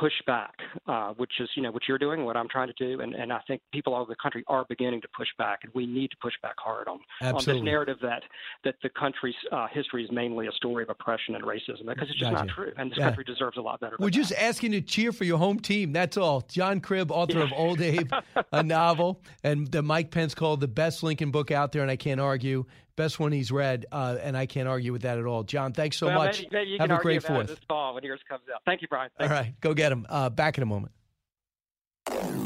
push back, uh, which is, you know, what you're doing, what I'm trying to do. And, and I think people all over the country are beginning to push back, and we need to push back hard on, on this narrative that, that the country's uh, history is mainly a story of oppression and racism, because it's just gotcha. not true. And this yeah. country deserves a lot better. We're just that. asking you to cheer for your home team. That's all. John Cribb, author yeah. of Old Abe, a novel, and the Mike Pence called the best Lincoln book out there, and I can't argue. Best one he's read, uh, and I can't argue with that at all. John, thanks so well, much. Maybe, maybe you Have can a great about fourth. This fall when yours comes out. Thank you, Brian. Thank all right, you. Go get him. Uh, back in a moment.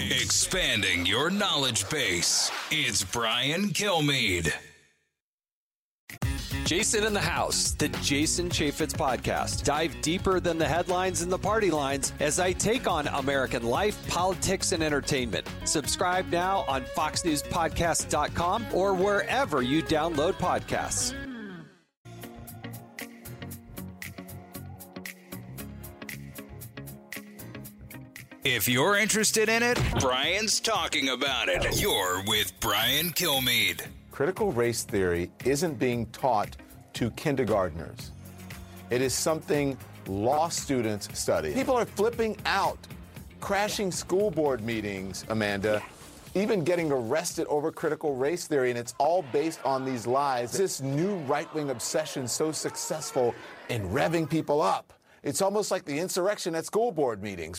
Expanding your knowledge base. It's Brian Kilmeade. Jason in the House, the Jason Chaffetz Podcast. Dive deeper than the headlines and the party lines as I take on American life, politics, and entertainment. Subscribe now on fox news podcast dot com or wherever you download podcasts. If you're interested in it, Brian's talking about it. You're with Brian Kilmeade. Critical race theory isn't being taught to kindergartners. It is something law students study. People are flipping out, crashing school board meetings, Amanda, even getting arrested over critical race theory, and it's all based on these lies. This new right-wing obsession so successful in revving people up. It's almost like the insurrection at school board meetings.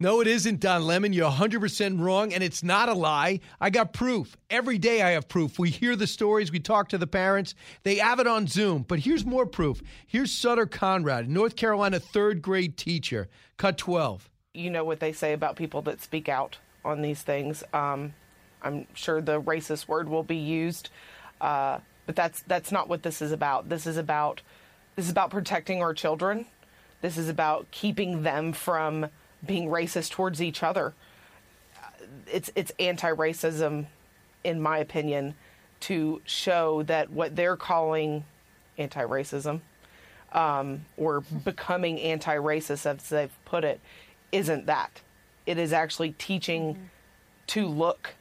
No, it isn't, Don Lemon. You're one hundred percent wrong, and it's not a lie. I got proof. Every day I have proof. We hear the stories. We talk to the parents. They have it on Zoom. But here's more proof. Here's Sutter Conrad, North Carolina third-grade teacher, cut twelve. You know what they say about people that speak out on these things. Um, I'm sure the racist word will be used, uh, but that's that's not what this is about. This is about this is about protecting our children. This is about keeping them from being racist towards each other. It's it's anti-racism, in my opinion, to show that what they're calling anti-racism, um, or becoming anti-racist, as they've put it, isn't that. It is actually teaching to look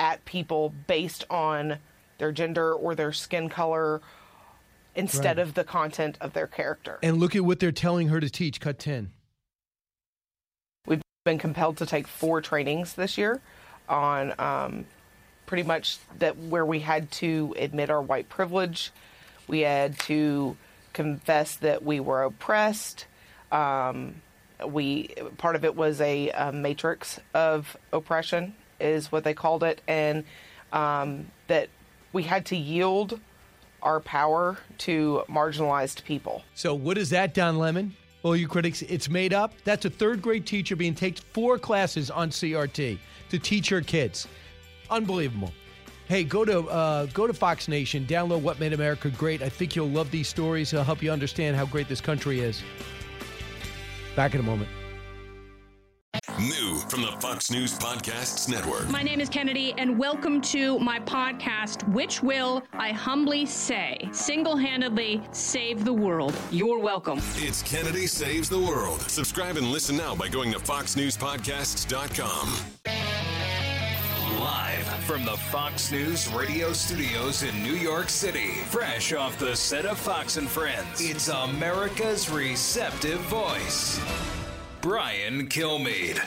at people based on their gender or their skin color instead right. of the content of their character. And look at what they're telling her to teach, cut ten. Been compelled to take four trainings this year on um, pretty much that where we had to admit our white privilege. We had to confess that we were oppressed. Um, we part of it was a, a matrix of oppression is what they called it. And um, that we had to yield our power to marginalized people. So what is that, Don Lemon? Well, you critics, it's made up. That's a third grade teacher being takes four classes on C R T to teach her kids. Unbelievable. Hey, go to uh, go to Fox Nation. Download What Made America Great. I think you'll love these stories. It'll help you understand how great this country is. Back in a moment. New from the Fox News Podcasts Network. My name is Kennedy, and welcome to my podcast, which will, I humbly say, single-handedly save the world. You're welcome. It's Kennedy Saves the World. Subscribe and listen now by going to fox news podcasts dot com. Live from the Fox News radio studios in New York City, fresh off the set of Fox and Friends, it's America's receptive voice, Brian Kilmeade.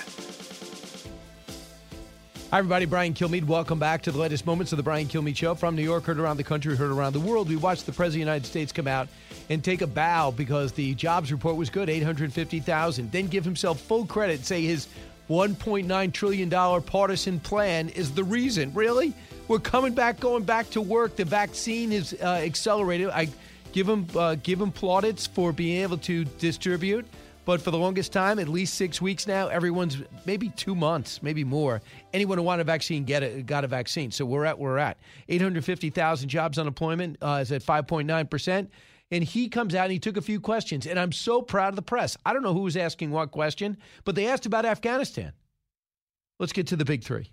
Hi, everybody. Brian Kilmeade. Welcome back to the latest moments of the Brian Kilmeade Show. From New York, heard around the country, heard around the world. We watched the President of the United States come out and take a bow because the jobs report was good, eight hundred fifty thousand. Then give himself full credit, say his one point nine trillion dollars partisan plan is the reason. Really? We're coming back, going back to work. The vaccine is uh, accelerated. I give him, uh, give him plaudits for being able to distribute. But for the longest time, at least six weeks now, everyone's maybe two months, maybe more. Anyone who wanted a vaccine get it, got a vaccine. So we're at where we're at. eight hundred fifty thousand jobs unemployment uh, is at five point nine percent. And he comes out and he took a few questions. And I'm so proud of the press. I don't know who was asking what question, but they asked about Afghanistan. Let's get to the big three.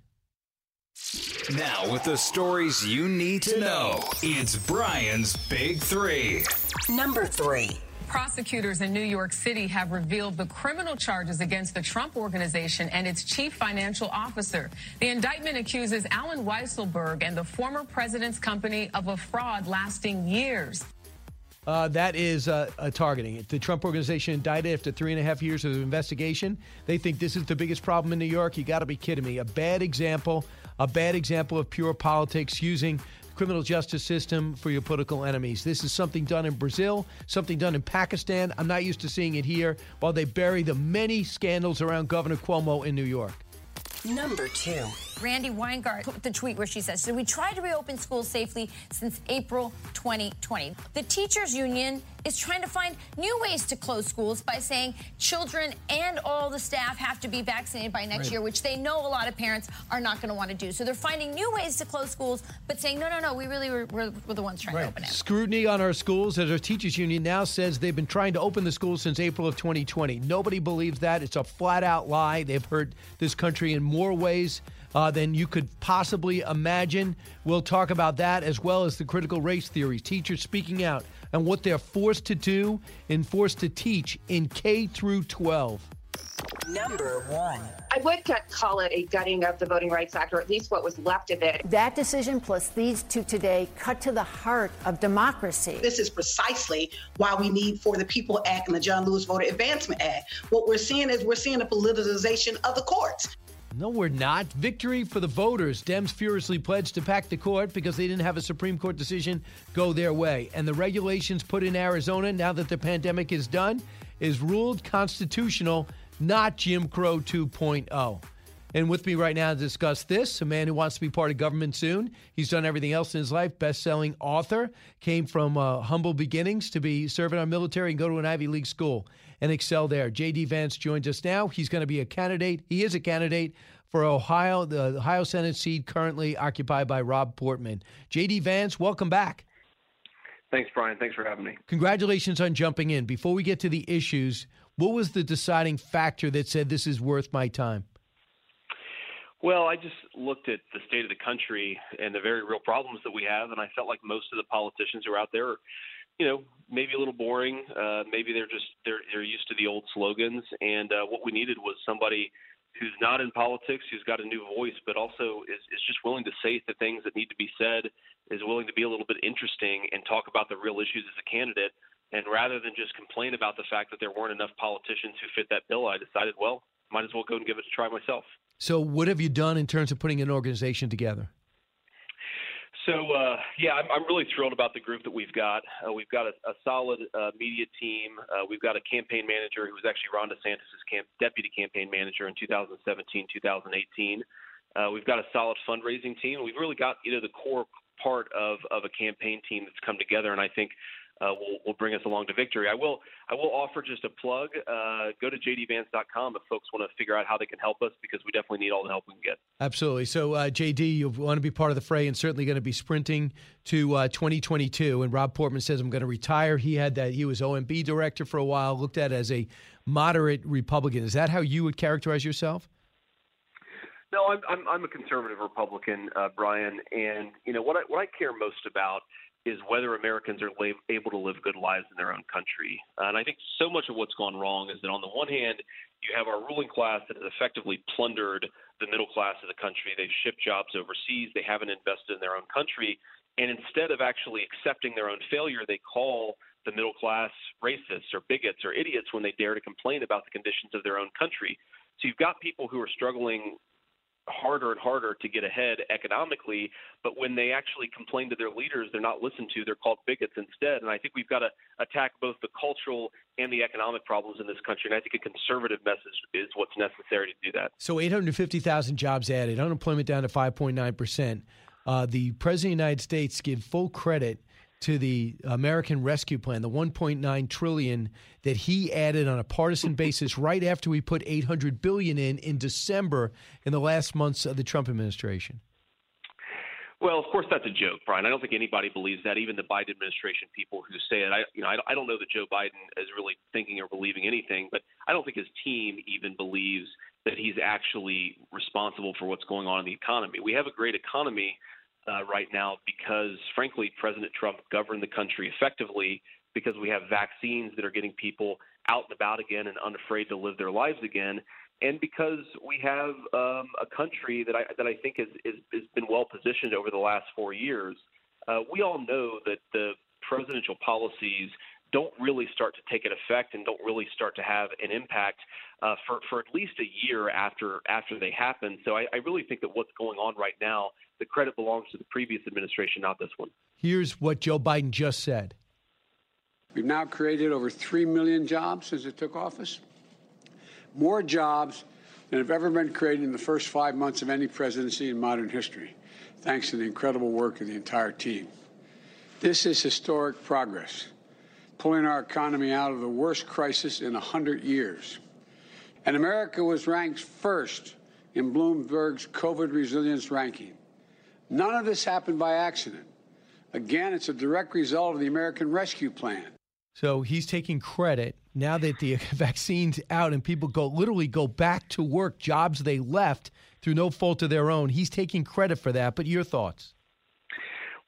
Now with the stories you need to know, it's Brian's Big Three. Number three. Prosecutors in New York City have revealed the criminal charges against the Trump Organization and its chief financial officer. The indictment accuses Alan Weisselberg and the former president's company of a fraud lasting years. Uh, that is uh, uh, targeting it. The Trump Organization indicted after three and a half years of investigation. They think this is the biggest problem in New York. You got to be kidding me. A bad example, a bad example of pure politics using the criminal justice system for your political enemies. This is something done in Brazil, something done in Pakistan. I'm not used to seeing it here while they bury the many scandals around Governor Cuomo in New York. Number two. Randi Weingarten put the tweet where she says, so we tried to reopen schools safely since April twenty twenty. The teachers union is trying to find new ways to close schools by saying children and all the staff have to be vaccinated by next right. year, which they know a lot of parents are not going to want to do. So they're finding new ways to close schools, but saying, no, no, no, we really were, were, were the ones trying right. to open it. Scrutiny on our schools as our teachers union now says they've been trying to open the schools since April of twenty twenty. Nobody believes that. It's a flat out lie. They've hurt this country in more ways Uh, than you could possibly imagine. We'll talk about that as well as the critical race theory, teachers speaking out, and what they're forced to do and forced to teach in K through twelve. Number one. I would call it a gutting of the Voting Rights Act, or at least what was left of it. That decision plus these two today cut to the heart of democracy. This is precisely why we need For the People Act and the John Lewis Voter Advancement Act. What we're seeing is we're seeing a politicization of the courts. No, we're not. Victory for the voters. Dems furiously pledged to pack the court because they didn't have a Supreme Court decision go their way. And the regulations put in Arizona, now that the pandemic is done, is ruled constitutional, not Jim Crow two point oh. And with me right now to discuss this, a man who wants to be part of government soon. He's done everything else in his life. Best-selling author. Came from uh, humble beginnings to be serving our military and go to an Ivy League school and excel there. J D. Vance joins us now. He's going to be a candidate. He is a candidate for Ohio, the Ohio Senate seat currently occupied by Rob Portman. J D. Vance, welcome back. Thanks, Brian. Thanks for having me. Congratulations on jumping in. Before we get to the issues, what was the deciding factor that said this is worth my time? Well, I just looked at the state of the country and the very real problems that we have, and I felt like most of the politicians who are out there are, you know, maybe a little boring. Uh, maybe they're just they're, they're used to the old slogans. And uh, what we needed was somebody who's not in politics, who's got a new voice, but also is, is just willing to say the things that need to be said, is willing to be a little bit interesting and talk about the real issues as a candidate. And rather than just complain about the fact that there weren't enough politicians who fit that bill, I decided, well, might as well go and give it a try myself. So what have you done in terms of putting an organization together? So, uh, yeah, I'm, I'm really thrilled about the group that we've got. Uh, we've got a, a solid uh, media team. Uh, we've got a campaign manager who was actually Ron DeSantis' camp, deputy campaign manager in two thousand seventeen, two thousand eighteen. Uh, we've got a solid fundraising team. We've really got, you know, the core part of, of a campaign team that's come together, and I think uh, will will bring us along to victory. I will I will offer just a plug. Uh, go to j d vance dot com if folks want to figure out how they can help us, because we definitely need all the help we can get. Absolutely. So, uh, J D, you want to be part of the fray, and certainly going to be sprinting to uh, twenty twenty-two. And Rob Portman says, I'm going to retire. He had that. He was O M B director for a while, looked at as a moderate Republican. Is that how you would characterize yourself? No, I'm, I'm, I'm a conservative Republican, uh, Brian, and you know what I, what I care most about is whether Americans are lab- able to live good lives in their own country. Uh, and I think so much of what's gone wrong is that on the one hand, you have our ruling class that has effectively plundered the middle class of the country. They've shipped jobs overseas. They haven't invested in their own country. And instead of actually accepting their own failure, they call the middle class racists or bigots or idiots when they dare to complain about the conditions of their own country. So you've got people who are struggling harder and harder to get ahead economically, but when they actually complain to their leaders, they're not listened to. They're called bigots instead. And I think we've got to attack both the cultural and the economic problems in this country. And I think a conservative message is what's necessary to do that. So eight hundred fifty thousand jobs added, unemployment down to five point nine percent. Uh, the President of the United States gave full credit to the American Rescue Plan, the one point nine trillion dollars that he added on a partisan basis right after we put eight hundred billion dollars in in December in the last months of the Trump administration. Well, of course, that's a joke, Brian. I don't think anybody believes that, even the Biden administration people who say it. I, you know, I don't know that Joe Biden is really thinking or believing anything, but I don't think his team even believes that he's actually responsible for what's going on in the economy. We have a great economy Uh, right now because, frankly, President Trump governed the country effectively because we have vaccines that are getting people out and about again and unafraid to live their lives again, and because we have um, a country that I that I think is, is, has been well positioned over the last four years. Uh, we all know that the presidential policies don't really start to take an effect and don't really start to have an impact uh, for, for at least a year after after they happen. So I, I really think that what's going on right now, the credit belongs to the previous administration, not this one. Here's what Joe Biden just said. We've now created over three million jobs since it took office. More jobs than have ever been created in the first five months of any presidency in modern history, thanks to the incredible work of the entire team. This is historic progress, pulling our economy out of the worst crisis in one hundred years. And America was ranked first in Bloomberg's COVID resilience ranking. None of this happened by accident. Again, it's a direct result of the American Rescue Plan. So he's taking credit now that the vaccine's out and people go literally go back to work, jobs they left through no fault of their own. He's taking credit for that. But your thoughts?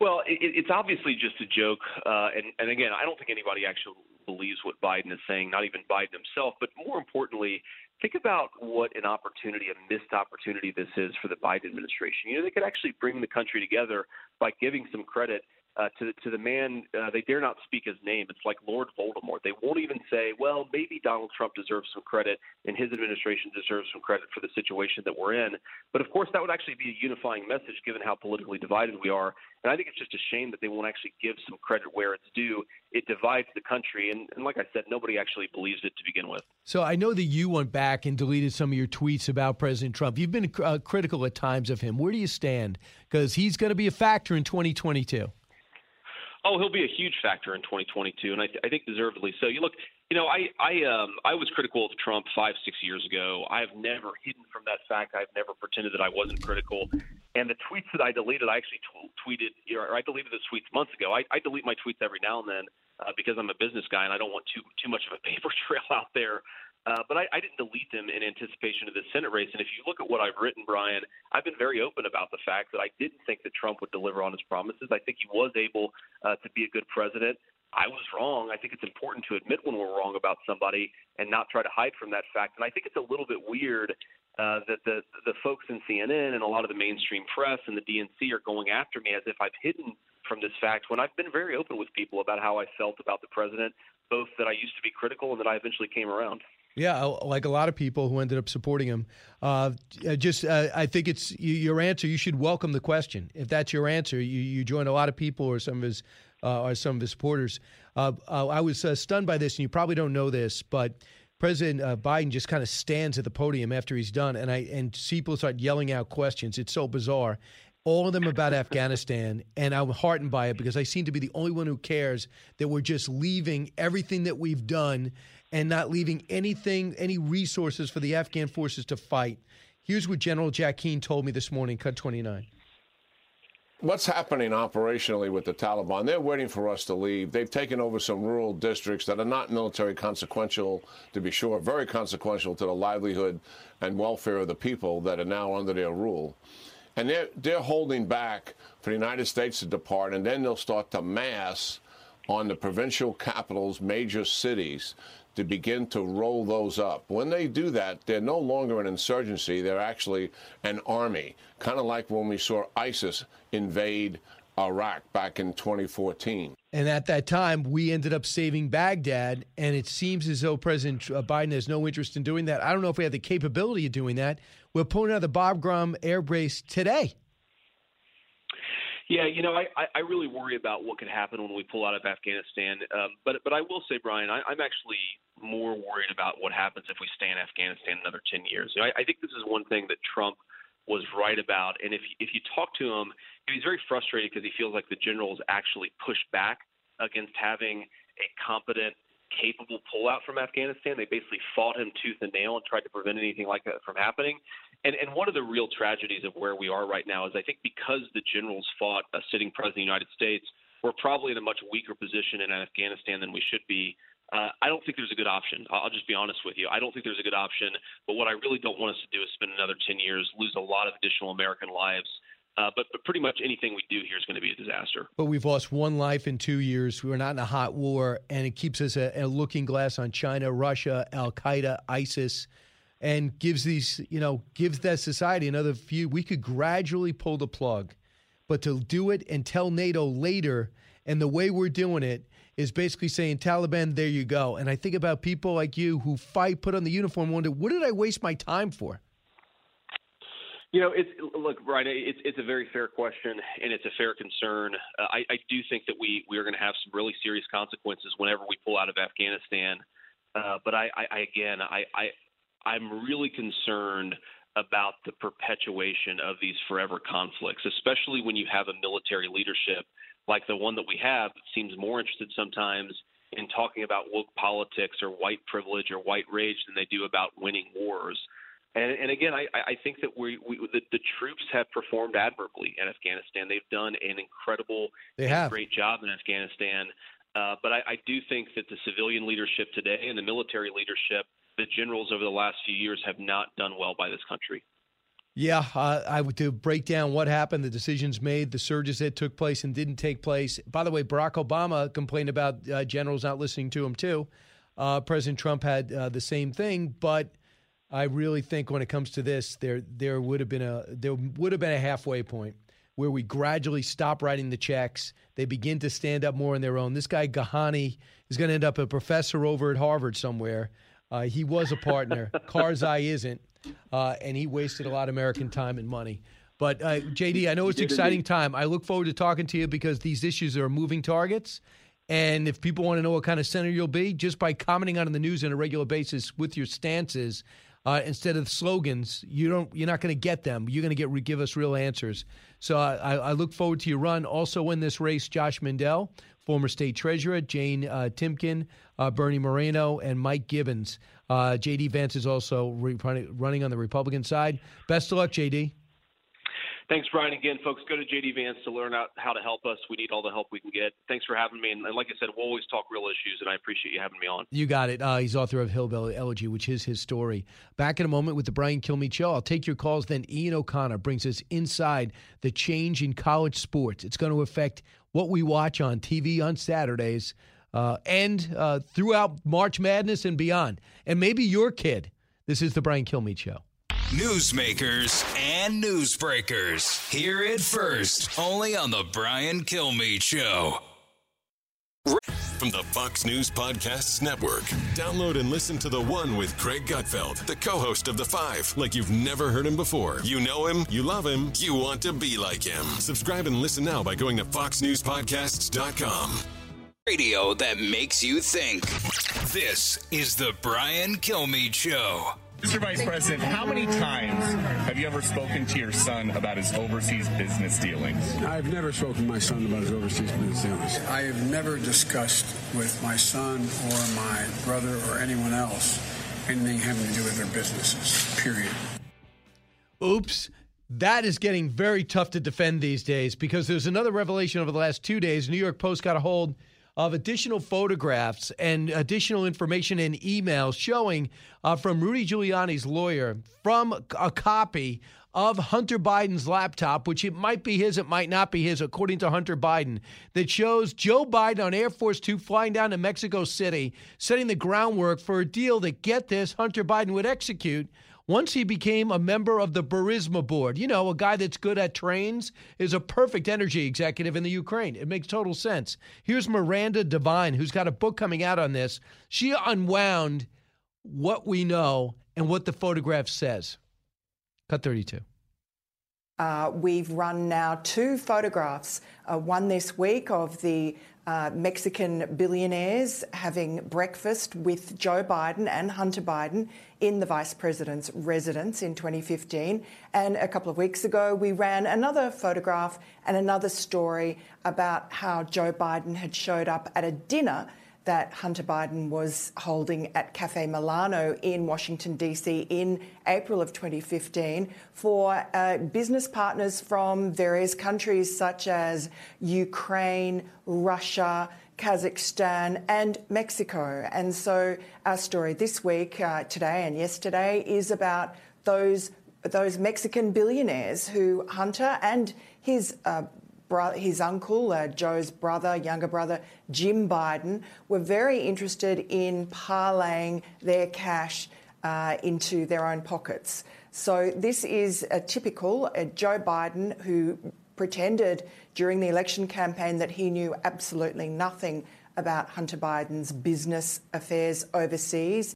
Well, it, it's obviously just a joke. Uh, and, and again, I don't think anybody actually believes what Biden is saying, not even Biden himself. But more importantly, think about what an opportunity, a missed opportunity this is for the Biden administration. You know, they could actually bring the country together by giving some credit Uh, to, to the man, uh, they dare not speak his name. It's like Lord Voldemort. They won't even say, well, maybe Donald Trump deserves some credit and his administration deserves some credit for the situation that we're in. But, of course, that would actually be a unifying message given how politically divided we are. And I think it's just a shame that they won't actually give some credit where it's due. It divides the country. And, and like I said, nobody actually believes it to begin with. So I know that you went back and deleted some of your tweets about President Trump. You've been uh, critical at times of him. Where do you stand? Because he's going to be a factor in twenty twenty-two. Oh, he'll be a huge factor in twenty twenty-two, and I, th- I think deservedly so. You look, you know, I I, um, I was critical of Trump five, six years ago. I've never hidden from that fact. I've never pretended that I wasn't critical. And the tweets that I deleted, I actually t- tweeted, or I deleted the tweets months ago. I, I delete my tweets every now and then uh, because I'm a business guy and I don't want too too much of a paper trail out there. Uh, but I, I didn't delete them in anticipation of the Senate race. And if you look at what I've written, Brian, I've been very open about the fact that I didn't think that Trump would deliver on his promises. I think he was able uh, to be a good president. I was wrong. I think it's important to admit when we're wrong about somebody and not try to hide from that fact. And I think it's a little bit weird uh, that the, the folks in C N N and a lot of the mainstream press and the D N C are going after me as if I've hidden from this fact when I've been very open with people about how I felt about the president, both that I used to be critical and that I eventually came around. Yeah, like a lot of people who ended up supporting him. Uh, just, uh, I think it's your answer. You should welcome the question. If that's your answer, you, you join a lot of people or some of his uh, or some of his supporters. Uh, I was uh, stunned by this, and you probably don't know this, but President uh, Biden just kind of stands at the podium after he's done, and I and people start yelling out questions. It's so bizarre. All of them about Afghanistan, and I'm heartened by it because I seem to be the only one who cares that we're just leaving everything that we've done and not leaving anything, any resources for the Afghan forces to fight. Here's what General Jack Keane told me this morning, cut twenty-nine. What's happening operationally with the Taliban? They're waiting for us to leave. They've taken over some rural districts that are not military consequential, to be sure, very consequential to the livelihood and welfare of the people that are now under their rule. And they're, they're holding back for the United States to depart, and then they'll start to mass on the provincial capitals, major cities, to begin to roll those up. When they do that, they're no longer an insurgency. They're actually an army, kind of like when we saw ISIS invade Iraq back in twenty fourteen. And at that time, we ended up saving Baghdad, and it seems as though President Biden has no interest in doing that. I don't know if we have the capability of doing that. We're pulling out the Bagram Air Base today. Yeah, you know, I, I really worry about what could happen when we pull out of Afghanistan. Um, but but I will say, Brian, I, I'm actually more worried about what happens if we stay in Afghanistan another ten years. You know, I, I think this is one thing that Trump was right about. And if if you talk to him, he's very frustrated because he feels like the generals actually push back against having a competent, capable pullout from Afghanistan. They basically fought him tooth and nail and tried to prevent anything like that from happening. And and one of the real tragedies of where we are right now is I think because the generals fought a sitting president of the United States, we're probably in a much weaker position in Afghanistan than we should be. Uh, I don't think there's a good option. I'll just be honest with you. I don't think there's a good option. But what I really don't want us to do is spend another ten years, lose a lot of additional American lives. Uh, but, but pretty much anything we do here is going to be a disaster. But we've lost one life in two years. We're not in a hot war, and it keeps us a, a looking glass on China, Russia, Al-Qaeda, ISIS, and gives these, you know, gives that society another few. We could gradually pull the plug. but to do it and tell NATO later, and the way we're doing it is basically saying, Taliban, there you go. And I think about people like you who fight, put on the uniform, and wonder, what did I waste my time for? You know, it's, look, Brian, it's, it's a very fair question, and it's a fair concern. Uh, I, I do think that we, we are going to have some really serious consequences whenever we pull out of Afghanistan. Uh, but, I, I, I again, I, I, I'm really concerned about the perpetuation of these forever conflicts, especially when you have a military leadership like the one that we have that seems more interested sometimes in talking about woke politics or white privilege or white rage than they do about winning wars. And, and again, I, I think that we, we the, the troops have performed admirably in Afghanistan. They've done an incredible, great job in Afghanistan. Uh, but I, I do think that the civilian leadership today and the military leadership, the generals over the last few years, have not done well by this country. Yeah, uh, I would to break down what happened, the decisions made, the surges that took place and didn't take place. By the way, Barack Obama complained about uh, generals not listening to him, too. Uh, President Trump had uh, the same thing. But I really think when it comes to this, there there would have been a there would have been a halfway point where we gradually stop writing the checks. They begin to stand up more on their own. This guy Ghani is going to end up a professor over at Harvard somewhere. Uh, he was a partner. Karzai isn't. Uh, and he wasted a lot of American time and money. But, uh, J D, I know it's an exciting time. I look forward to talking to you because these issues are moving targets. And if people want to know what kind of senator you'll be, just by commenting on the news on a regular basis with your stances uh, instead of slogans, you don't, you're not going to get them. You're going to get give us real answers. So I, I look forward to your run. Also in this race, Josh Mandel, former state treasurer, Jane uh, Timken, uh, Bernie Moreno, and Mike Gibbons. Uh, J D. Vance is also re- running on the Republican side. Best of luck, J D. Thanks, Brian. Again, folks, go to J D. Vance to learn out how to help us. We need all the help we can get. Thanks for having me. And like I said, we'll always talk real issues, and I appreciate you having me on. You got it. Uh, he's author of Hillbilly Elegy, which is his story. Back in a moment with the Brian Kilmeade Show. I'll take your calls. Then Ian O'Connor brings us inside the change in college sports. It's going to affect what we watch on T V on Saturdays. Uh, and uh, throughout March Madness and beyond. And maybe your kid. This is the Brian Kilmeade Show. Newsmakers and newsbreakers. Hear it first. Only on the Brian Kilmeade Show. From the Fox News Podcasts Network. Download and listen to The One with Craig Gutfeld, the co-host of The Five, like you've never heard him before. You know him, you love him, you want to be like him. Subscribe and listen now by going to fox news podcasts dot com. Radio that makes you think. This is the Brian Kilmeade Show. Mister Vice President, how many times have you ever spoken to your son about his overseas business dealings? I've never spoken to my son about his overseas business dealings. I have never discussed with my son or my brother or anyone else anything having to do with their businesses, period. Oops. That is getting very tough to defend these days because there's another revelation over the last two days. New York Post got a hold of additional photographs and additional information and emails showing uh, from Rudy Giuliani's lawyer from a copy of Hunter Biden's laptop, which it might be his, it might not be his, according to Hunter Biden, that shows Joe Biden on Air Force Two flying down to Mexico City, setting the groundwork for a deal that, get this, Hunter Biden would execute once he became a member of the Burisma board. You know, a guy that's good at trains is a perfect energy executive in the Ukraine. It makes total sense. Here's Miranda Devine, who's got a book coming out on this. She unwound what we know and what the photograph says. Cut thirty-two. Uh, we've run now two photographs, uh, one this week of the Uh, Mexican billionaires having breakfast with Joe Biden and Hunter Biden in the Vice President's residence in twenty fifteen. And a couple of weeks ago, we ran another photograph and another story about how Joe Biden had showed up at a dinner that Hunter Biden was holding at Cafe Milano in Washington, D C in April of twenty fifteen for uh, business partners from various countries such as Ukraine, Russia, Kazakhstan and Mexico. And so our story this week, uh, today and yesterday, is about those, those Mexican billionaires who Hunter and his uh, his uncle, uh, Joe's brother, younger brother, Jim Biden, were very interested in parlaying their cash uh, into their own pockets. So this is a typical uh, Joe Biden, who pretended during the election campaign that he knew absolutely nothing about Hunter Biden's business affairs overseas.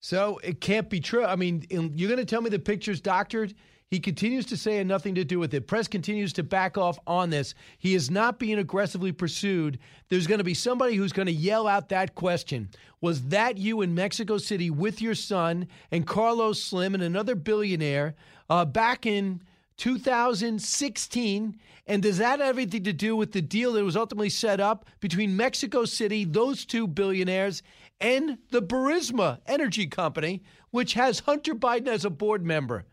So it can't be true. I mean, you're going to tell me the picture's doctored? He continues to say nothing to do with it. Press continues to back off on this. He is not being aggressively pursued. There's going to be somebody who's going to yell out that question. Was that you in Mexico City with your son and Carlos Slim and another billionaire uh, back in two thousand sixteen, and does that have anything to do with the deal that was ultimately set up between Mexico City, those two billionaires, and the Burisma energy company, which has Hunter Biden as a board member?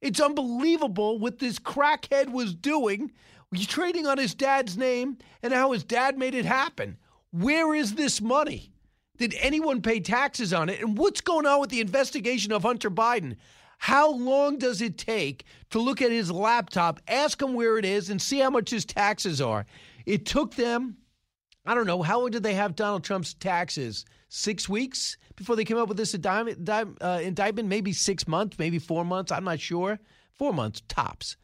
It's unbelievable what this crackhead was doing. He's trading on his dad's name and how his dad made it happen. Where is this money? Did anyone pay taxes on it? And what's going on with the investigation of Hunter Biden? How long does it take to look at his laptop, ask him where it is, and see how much his taxes are? It took them, I don't know, how long did they have Donald Trump's taxes? Six weeks before they came up with this indictment? Maybe six months, maybe four months, I'm not sure. Four months, tops.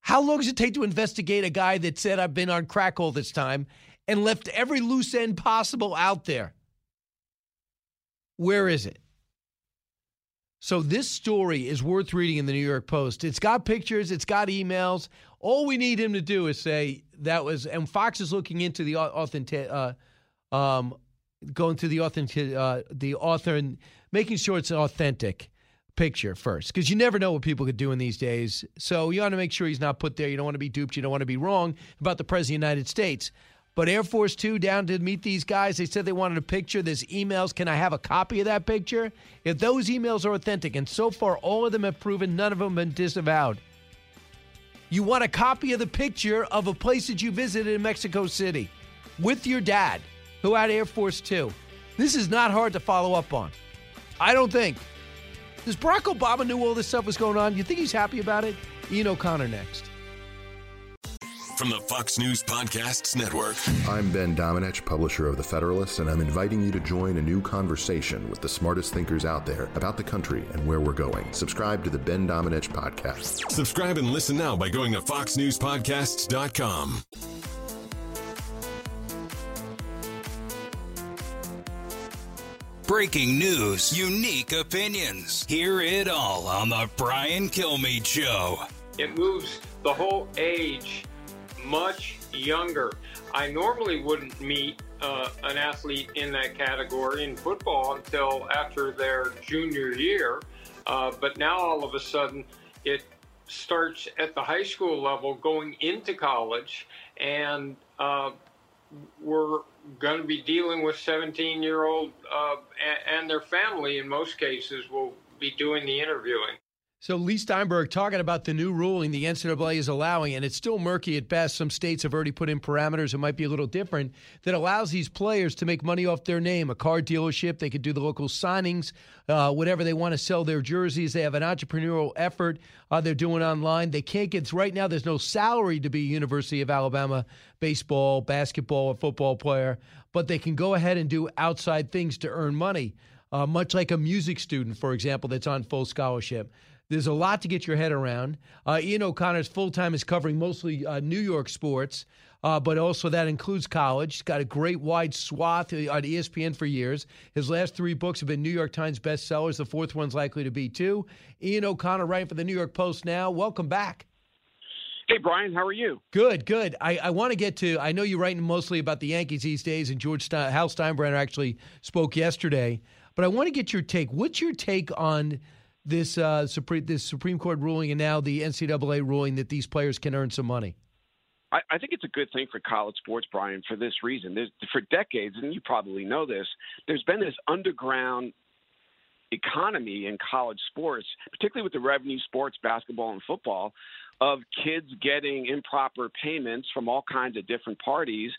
How long does it take to investigate a guy that said, I've been on crack all this time, and left every loose end possible out there? Where is it? So this story is worth reading in the New York Post. It's got pictures. It's got emails. All we need him to do is say that was – and Fox is looking into the authentic uh, – um, going through the authentic uh, – the author and making sure it's an authentic picture first, because you never know what people could do in these days. So you want to make sure he's not put there. You don't want to be duped. You don't want to be wrong about the President of the United States. But Air Force Two down to meet these guys. They said they wanted a picture. There's emails. Can I have a copy of that picture? If those emails are authentic, and so far all of them have proven, none of them have been disavowed. You want a copy of the picture of a place that you visited in Mexico City with your dad who had Air Force Two. This is not hard to follow up on, I don't think. Does Barack Obama knew all this stuff was going on? You think he's happy about it? Ian O'Connor next. From the Fox News Podcasts Network. I'm Ben Domenech, publisher of The Federalist, and I'm inviting you to join a new conversation with the smartest thinkers out there about the country and where we're going. Subscribe to the Ben Domenech Podcast. Subscribe and listen now by going to fox news podcasts dot com. Breaking news, unique opinions. Hear it all on The Brian Kilmeade Show. It moves the whole age much younger. I normally wouldn't meet uh, an athlete in that category in football until after their junior year, uh, but now all of a sudden it starts at the high school level going into college, and uh, we're going to be dealing with seventeen-year-old uh, and their family in most cases will be doing the interviewing. So Lee Steinberg talking about the new ruling the N C double A is allowing, and it's still murky at best. Some states have already put in parameters that might be a little different that allows these players to make money off their name. A car dealership, they could do the local signings, uh, whatever they want to sell their jerseys. They have an entrepreneurial effort uh, they're doing online. They can't get, right now there's no salary to be a University of Alabama baseball, basketball, or football player, but they can go ahead and do outside things to earn money, uh, much like a music student, for example, that's on full scholarship. There's a lot to get your head around. Uh, Ian O'Connor's full-time is covering mostly uh, New York sports, uh, but also that includes college. He's got a great wide swath on E S P N for years. His last three books have been New York Times bestsellers. The fourth one's likely to be, too. Ian O'Connor writing for the New York Post now. Welcome back. Hey, Brian. How are you? Good, good. I, I want to get to – I know you're writing mostly about the Yankees these days, and George Stein, Hal Steinbrenner actually spoke yesterday. But I want to get your take. What's your take on – This uh, Supreme this Supreme Court ruling and now the N C double A ruling that these players can earn some money? I, I think it's a good thing for college sports, Brian, for this reason. There's, for decades, and you probably know this, there's been this underground economy in college sports, particularly with the revenue sports, basketball and football, of kids getting improper payments from all kinds of different parties.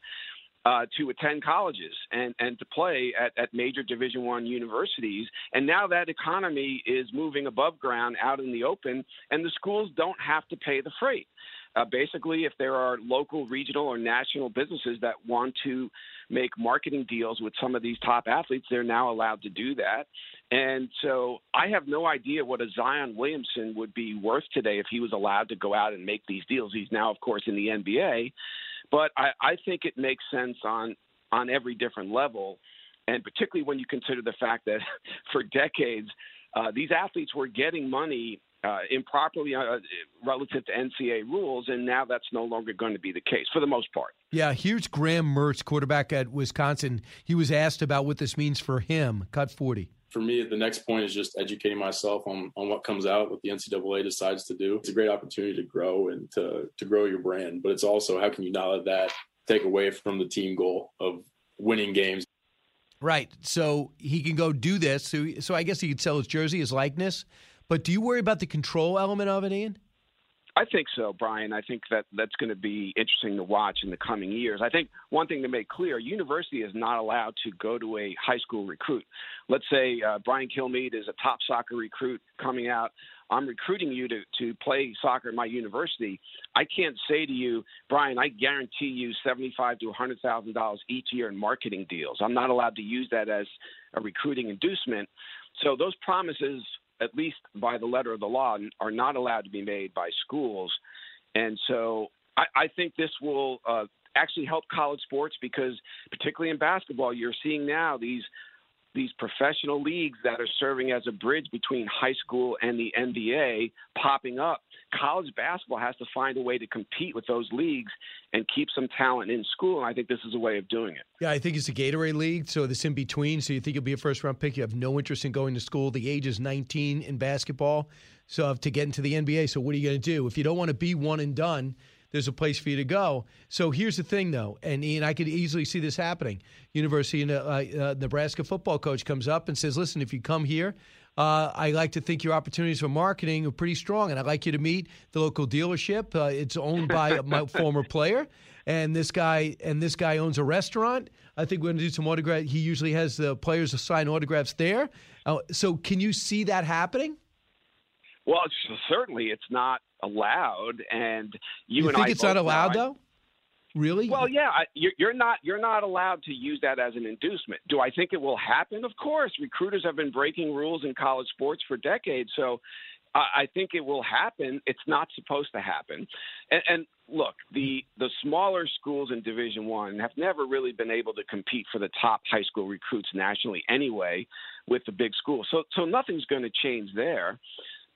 uh, to attend colleges and, and to play at, at major Division I universities. And now that economy is moving above ground out in the open, and the schools don't have to pay the freight. Uh, basically, if there are local, regional, or national businesses that want to make marketing deals with some of these top athletes, they're now allowed to do that. And so I have no idea what a Zion Williamson would be worth today if he was allowed to go out and make these deals. He's now, of course, in the N B A. But I, I think it makes sense on, on every different level, and particularly when you consider the fact that for decades, uh, these athletes were getting money Uh, improperly uh, relative to N C A A rules, and now that's no longer going to be the case for the most part. Yeah, here's Graham Mertz, quarterback at Wisconsin. He was asked about what this means for him. Cut forty. For me, the next point is just educating myself on, on what comes out, what the N C A A decides to do. It's a great opportunity to grow and to, to grow your brand, but it's also how can you not let that take away from the team goal of winning games. Right, so he can go do this. So, so I guess he could sell his jersey, his likeness. But do you worry about the control element of it, Ian? I think so, Brian. I think that that's going to be interesting to watch in the coming years. I think one thing to make clear, university is not allowed to go to a high school recruit. Let's say uh, Brian Kilmeade is a top soccer recruit coming out. I'm recruiting you to, to play soccer at my university. I can't say to you, Brian, I guarantee you seventy-five thousand dollars to one hundred thousand dollars each year in marketing deals. I'm not allowed to use that as a recruiting inducement. So those promises, at least by the letter of the law, are not allowed to be made by schools. And so I, I think this will uh, actually help college sports, because particularly in basketball, you're seeing now these these professional leagues that are serving as a bridge between high school and the N B A popping up. College basketball has to find a way to compete with those leagues and keep some talent in school, and I think this is a way of doing it. Yeah, I think it's the Gatorade League, so this in between, so you think you'll be a first-round pick. You have no interest in going to school. The age is nineteen in basketball, so to get into the N B A, so what are you going to do? If you don't want to be one and done, there's a place for you to go. So here's the thing, though, and Ian, I could easily see this happening. University of Nebraska football coach comes up and says, listen, if you come here, Uh, I like to think your opportunities for marketing are pretty strong, and I'd like you to meet the local dealership. Uh, it's owned by my former player, and this guy and this guy owns a restaurant. I think we're going to do some autograph. He usually has the players sign autographs there. Uh, so can you see that happening? Well, it's, certainly it's not allowed, and you, you and think I it's not allowed, though? Really? Well, yeah, you're not you're not allowed to use that as an inducement. Do I think it will happen? Of course. Recruiters have been breaking rules in college sports for decades, so I think it will happen. It's not supposed to happen. And, and look, the the smaller schools in Division I have never really been able to compete for the top high school recruits nationally anyway with the big schools. So so nothing's going to change there.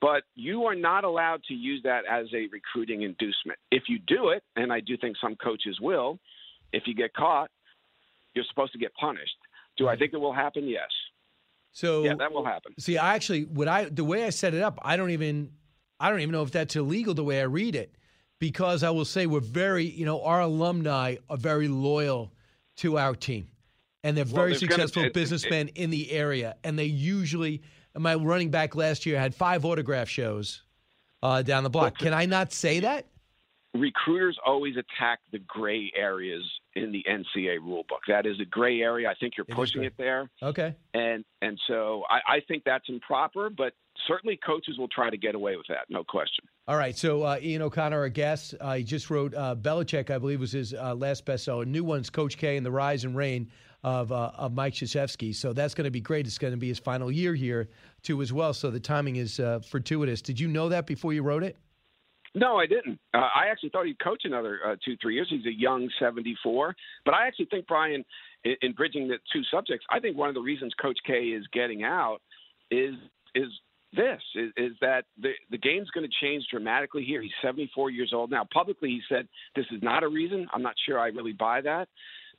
But you are not allowed to use that as a recruiting inducement. If you do it, and I do think some coaches will, if you get caught, you're supposed to get punished. Do I think it will happen? Yes. So yeah, that will happen. See, I actually, what I the way I set it up, I don't even, I don't even know if that's illegal the way I read it, because I will say we're very, you know, our alumni are very loyal to our team, and they're very well, successful gonna, it, businessmen it, it, in the area, and they usually. My running back last year had five autograph shows uh, down the block. Can I not say that? Recruiters always attack the gray areas in the N C A A rule book. That is a gray area. I think you're pushing it there. Okay. And and so I, I think that's improper, but certainly coaches will try to get away with that, no question. All right, so uh, Ian O'Connor, our guest, uh, he just wrote uh, Belichick, I believe was his uh, last bestseller. New one's Coach K and the Rise and Reign of, uh, of Mike Krzyzewski. So that's going to be great. It's going to be his final year here, too, as well. So the timing is uh, fortuitous. Did you know that before you wrote it? No, I didn't. Uh, I actually thought he'd coach another uh, two, three years. He's a young seventy-four. But I actually think, Brian, in, in bridging the two subjects, I think one of the reasons Coach K is getting out is is this, is, is that the, the game's going to change dramatically here. He's seventy-four years old now. Publicly, he said this is not a reason. I'm not sure I really buy that.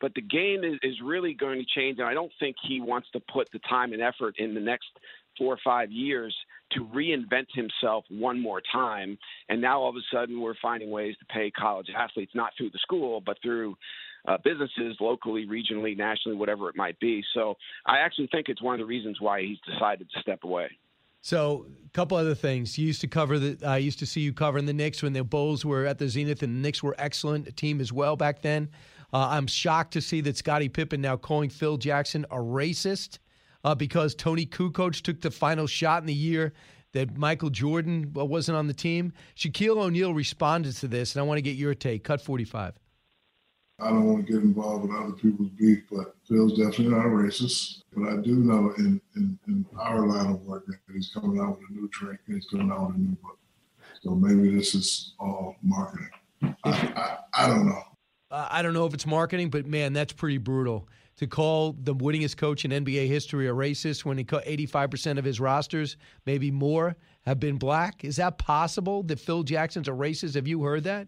But the game is, is really going to change, and I don't think he wants to put the time and effort in the next four or five years to reinvent himself one more time. And now all of a sudden we're finding ways to pay college athletes, not through the school, but through uh, businesses locally, regionally, nationally, whatever it might be. So I actually think it's one of the reasons why he's decided to step away. So a couple other things. You used to cover the. I used to see you covering the Knicks when the Bulls were at the zenith, and the Knicks were excellent a team as well back then. Uh, I'm shocked to see that Scottie Pippen now calling Phil Jackson a racist uh, because Tony Kukoc took the final shot in the year that Michael Jordan wasn't on the team. Shaquille O'Neal responded to this, and I want to get your take. Cut forty-five. I don't want to get involved with other people's beef, but Phil's definitely not racist. But I do know in, in, in our line of work that he's coming out with a new drink and he's coming out with a new book. So maybe this is all marketing. I, I, I don't know. Uh, I don't know if it's marketing, but, man, that's pretty brutal. To call the winningest coach in N B A history a racist when he cut eighty-five percent of his rosters, maybe more, have been black. Is that possible that Phil Jackson's a racist? Have you heard that?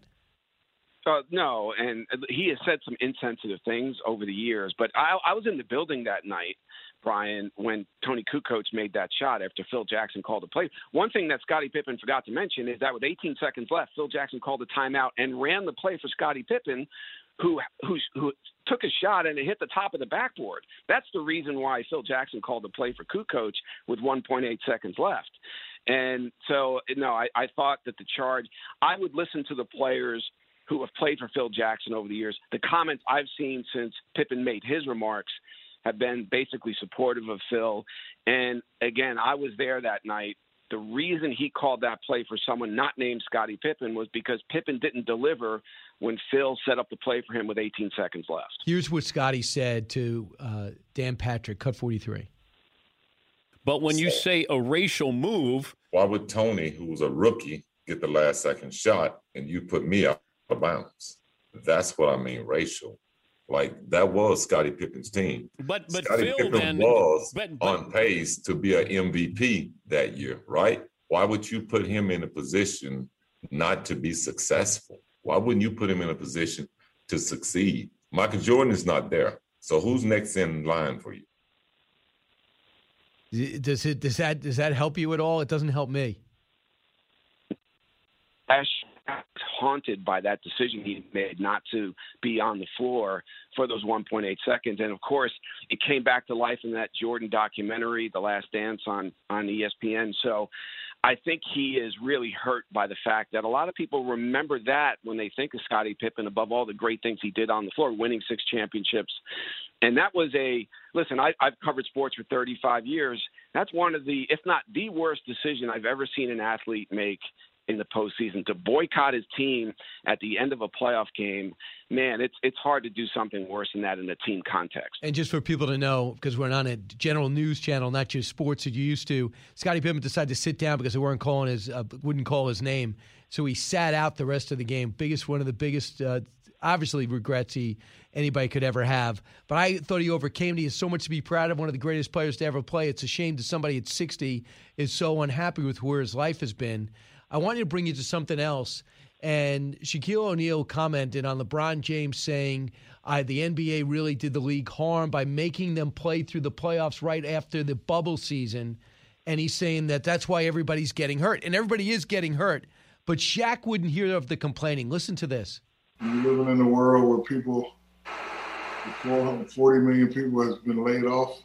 Uh, no, and he has said some insensitive things over the years. But I, I was in the building that night, Brian, when Tony Kukoc made that shot after Phil Jackson called a play. One thing that Scottie Pippen forgot to mention is that with eighteen seconds left, Phil Jackson called a timeout and ran the play for Scottie Pippen, who who who took a shot and it hit the top of the backboard. That's the reason why Phil Jackson called the play for Kukoc with one point eight seconds left. And so, no, I, I thought that the charge – I would listen to the players – who have played for Phil Jackson over the years. The comments I've seen since Pippen made his remarks have been basically supportive of Phil. And, again, I was there that night. The reason he called that play for someone not named Scottie Pippen was because Pippen didn't deliver when Phil set up the play for him with eighteen seconds left. Here's what Scottie said to uh, Dan Patrick, cut forty-three. But when you say a racial move. Why would Tony, who was a rookie, get the last second shot and you put me up? Of bounds. That's what I mean, racial. Like, that was Scottie Pippen's team. But but Scottie Phil Pippen then, was but, but, on pace to be an M V P that year, right? Why would you put him in a position not to be successful? Why wouldn't you put him in a position to succeed? Michael Jordan is not there. So who's next in line for you? Does it does that does that help you at all? It doesn't help me. Ash. Haunted by that decision he made not to be on the floor for those one point eight seconds. And, of course, it came back to life in that Jordan documentary, The Last Dance on, on E S P N. So I think he is really hurt by the fact that a lot of people remember that when they think of Scottie Pippen, above all the great things he did on the floor, winning six championships. And that was a – listen, I, I've covered sports for thirty-five years. That's one of the, if not the worst decision I've ever seen an athlete make in the postseason, to boycott his team at the end of a playoff game. Man, it's it's hard to do something worse than that in a team context. And just for people to know, because we're on a general news channel, not just sports that you used to, Scottie Pippen decided to sit down because they weren't calling his uh, wouldn't call his name, so he sat out the rest of the game. Biggest one of the biggest, uh, obviously, regrets he anybody could ever have. But I thought he overcame it. He has so much to be proud of. One of the greatest players to ever play. It's a shame that somebody at sixty is so unhappy with where his life has been. I wanted to bring you to something else, and Shaquille O'Neal commented on LeBron James saying I, the N B A really did the league harm by making them play through the playoffs right after the bubble season, and he's saying that that's why everybody's getting hurt, and everybody is getting hurt, but Shaq wouldn't hear of the complaining. Listen to this. We're living in a world where people, four hundred forty million people has been laid off,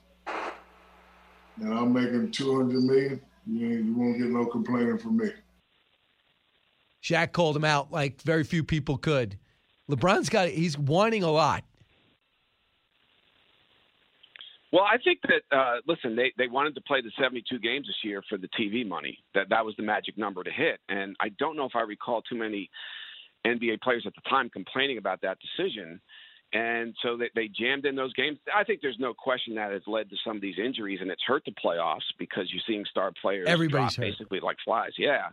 and I'm making two hundred million. You, you won't get no complaining from me. Shaq called him out like very few people could. LeBron's got – he's whining a lot. Well, I think that, uh, listen, they, they wanted to play the seventy-two games this year for the T V money. That that was the magic number to hit. And I don't know if I recall too many N B A players at the time complaining about that decision. And so they, they jammed in those games. I think there's no question that has led to some of these injuries, and it's hurt the playoffs because you're seeing star players drop basically like flies. Yeah.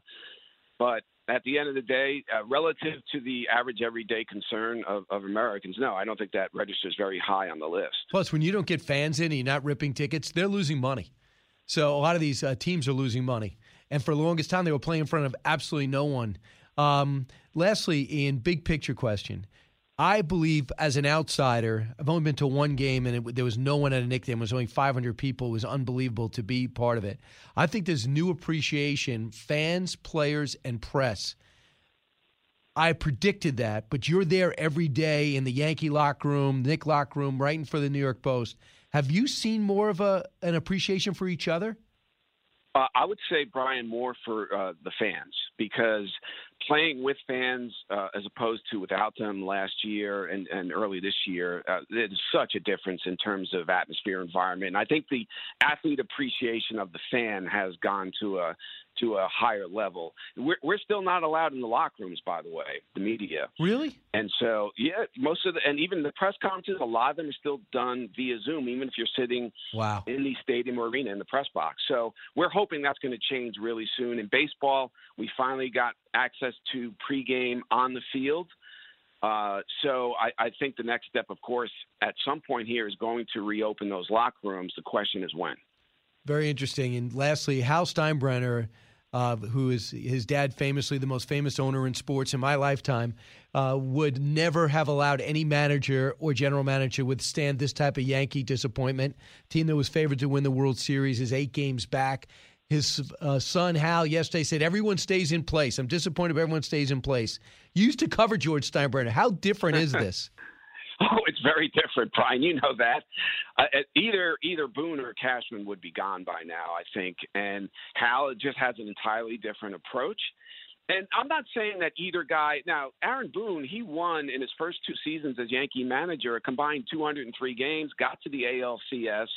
But – at the end of the day, uh, relative to the average everyday concern of, of Americans, no, I don't think that registers very high on the list. Plus, when you don't get fans in and you're not ripping tickets, they're losing money. So a lot of these uh, teams are losing money. And for the longest time, they were playing in front of absolutely no one. Um, lastly, Ian, big picture question. I believe as an outsider, I've only been to one game and it, there was no one at a Knick game. It was only five hundred people. It was unbelievable to be part of it. I think there's new appreciation, fans, players, and press. I predicted that, but you're there every day in the Yankee locker room, Knick locker room, writing for the New York Post. Have you seen more of a an appreciation for each other? Uh, I would say, Brian, more for uh, the fans, because playing with fans uh, as opposed to without them last year and, and early this year, uh, there's such a difference in terms of atmosphere, environment. And I think the athlete appreciation of the fan has gone to a to a higher level. We're, we're still not allowed in the locker rooms, by the way, the media. Really? And so, yeah, most of the, and even the press conferences, a lot of them are still done via Zoom, even if you're sitting wow. in the stadium arena in the press box. So we're hoping that's going to change really soon. In baseball, we finally got access to pregame on the field. Uh, so I, I think the next step, of course, at some point here is going to reopen those locker rooms. The question is when. Very interesting. And lastly, Hal Steinbrenner, uh, who is his dad, famously the most famous owner in sports in my lifetime, uh, would never have allowed any manager or general manager withstand this type of Yankee disappointment. Team that was favored to win the World Series is eight games back. His uh, son, Hal, yesterday said, everyone stays in place. I'm disappointed if everyone stays in place. You used to cover George Steinbrenner. How different is this? Oh, it's very different, Brian. You know that. Uh, either either Boone or Cashman would be gone by now, I think. And Hal just has an entirely different approach. And I'm not saying that either guy – now, Aaron Boone, he won in his first two seasons as Yankee manager, a combined two hundred three games, got to the A L C S.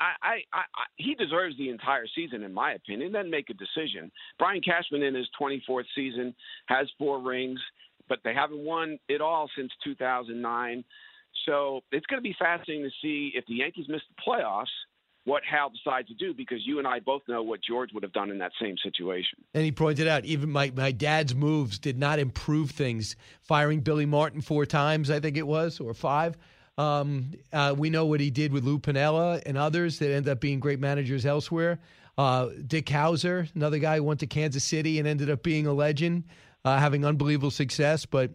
I, I, I, he deserves the entire season, in my opinion, then make a decision. Brian Cashman, in his twenty-fourth season, has four rings, but they haven't won it all since two thousand nine. So it's going to be fascinating to see if the Yankees miss the playoffs, what Hal decides to do, because you and I both know what George would have done in that same situation. And he pointed out, even my, my dad's moves did not improve things. Firing Billy Martin four times, I think it was, or five. Um, uh, we know what he did with Lou Piniella and others that ended up being great managers elsewhere. Uh, Dick Hauser, another guy who went to Kansas City and ended up being a legend. Uh, having unbelievable success, but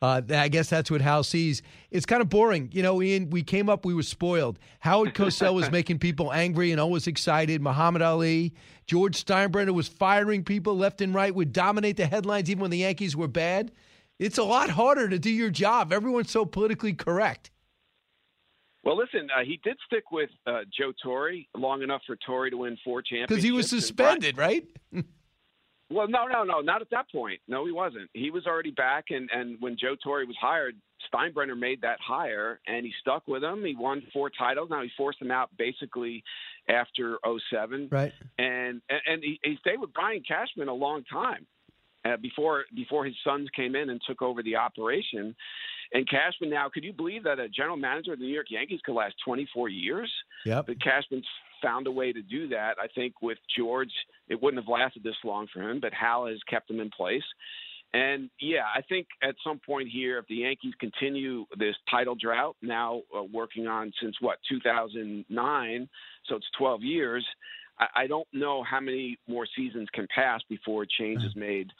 uh, I guess that's what Hal sees. It's kind of boring. You know, Ian, we came up, we were spoiled. Howard Cosell was making people angry and always excited. Muhammad Ali. George Steinbrenner was firing people left and right, would dominate the headlines even when the Yankees were bad. It's a lot harder to do your job. Everyone's so politically correct. Well, listen, uh, he did stick with uh, Joe Torre long enough for Torre to win four championships. Because he was suspended, right? Well, no, no, no, not at that point. No, he wasn't. He was already back, and, and when Joe Torre was hired, Steinbrenner made that hire, and he stuck with him. He won four titles. Now he forced him out basically after oh seven. Right. And and, and he, he stayed with Brian Cashman a long time uh, before before his sons came in and took over the operation. And Cashman now, could you believe that a general manager of the New York Yankees could last twenty-four years? Yep. But Cashman's found a way to do that. I think with George, it wouldn't have lasted this long for him, but Hal has kept him in place. And, yeah, I think at some point here, if the Yankees continue this title drought, now uh, working on since, what, two thousand nine, so it's twelve years, I, I don't know how many more seasons can pass before a change is made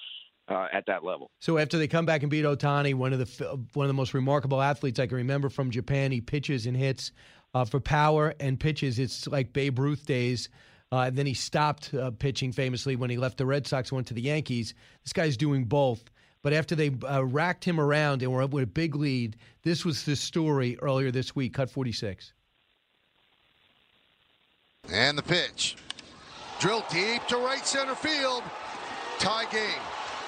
uh, at that level. So after they come back and beat Ohtani, one of the one of the most remarkable athletes I can remember from Japan, he pitches and hits. Uh, for power and pitches, it's like Babe Ruth days. Uh, and then he stopped uh, pitching famously when he left the Red Sox, went to the Yankees. This guy's doing both. But after they uh, racked him around and were up with a big lead, this was the story earlier this week. Cut forty-six. And the pitch. Drilled deep to right center field. Tie game.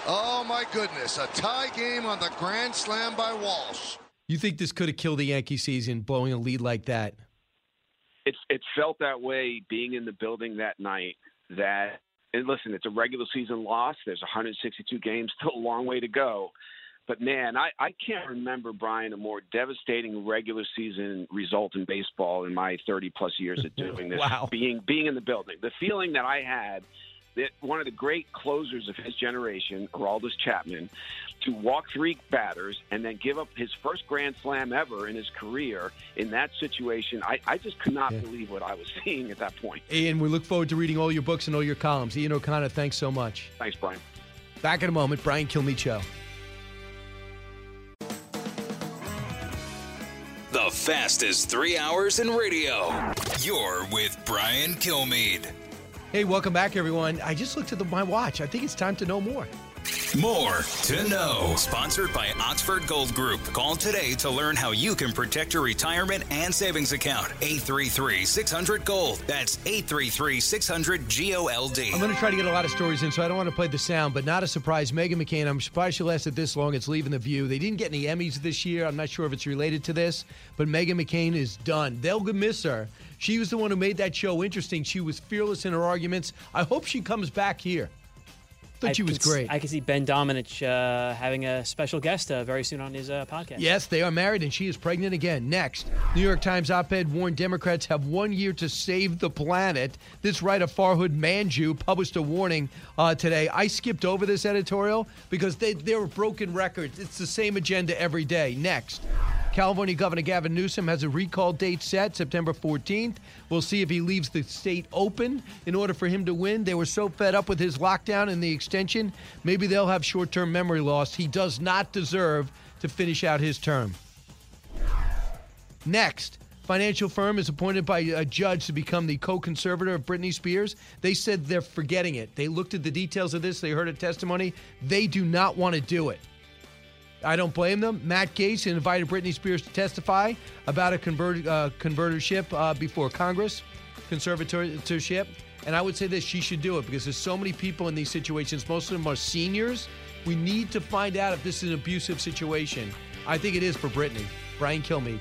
Oh, my goodness. A tie game on the grand slam by Walsh. You think this could have killed the Yankee season, blowing a lead like that? It's it felt that way being in the building that night. That and listen, it's a regular season loss. There's one hundred sixty-two games, still a long way to go. But man, I, I can't remember, Brian, a more devastating regular season result in baseball in my thirty plus years of doing this. Wow. Being being in the building, the feeling that I had. That one of the great closers of his generation, Aroldis Chapman, to walk three batters and then give up his first grand slam ever in his career in that situation, I, I just could not yeah. believe what I was seeing at that point. Ian, we look forward to reading all your books and all your columns. Ian O'Connor, thanks so much. Thanks, Brian. Back in a moment, Brian Kilmeade Show. The fastest three hours in radio. You're with Brian Kilmeade. Hey, welcome back, everyone. I just looked at the, my watch. I think it's time to know more. More to know. Sponsored by Oxford Gold Group. Call today to learn how you can protect your retirement and savings account. eight three three, six hundred, GOLD. That's eight three three, six hundred, G O L D. I'm going to try to get a lot of stories in, so I don't want to play the sound, but not a surprise. Meghan McCain, I'm surprised she lasted this long. It's leaving The View. They didn't get any Emmys this year. I'm not sure if it's related to this, but Meghan McCain is done. They'll miss her. She was the one who made that show interesting. She was fearless in her arguments. I hope she comes back here. Thought I she was great. S- I can see Ben Domenech uh, having a special guest uh, very soon on his uh, podcast. Yes, they are married, and she is pregnant again. Next, New York Times op-ed warned Democrats have one year to save the planet. This writer Farhad Manjoo published a warning uh, today. I skipped over this editorial because they they're broken records. It's the same agenda every day. Next, California Governor Gavin Newsom has a recall date set, September fourteenth. We'll see if he leaves the state open in order for him to win. They were so fed up with his lockdown and the extension. Maybe they'll have short-term memory loss. He does not deserve to finish out his term. Next, financial firm is appointed by a judge to become the co-conservator of Britney Spears. They said they're forgetting it. They looked at the details of this. They heard a testimony. They do not want to do it. I don't blame them. Matt Gaetz invited Britney Spears to testify about a convert, uh, conservatorship uh, before Congress, conservatorship. And I would say this, she should do it because there's so many people in these situations. Most of them are seniors. We need to find out if this is an abusive situation. I think it is for Britney. Brian Kilmeade.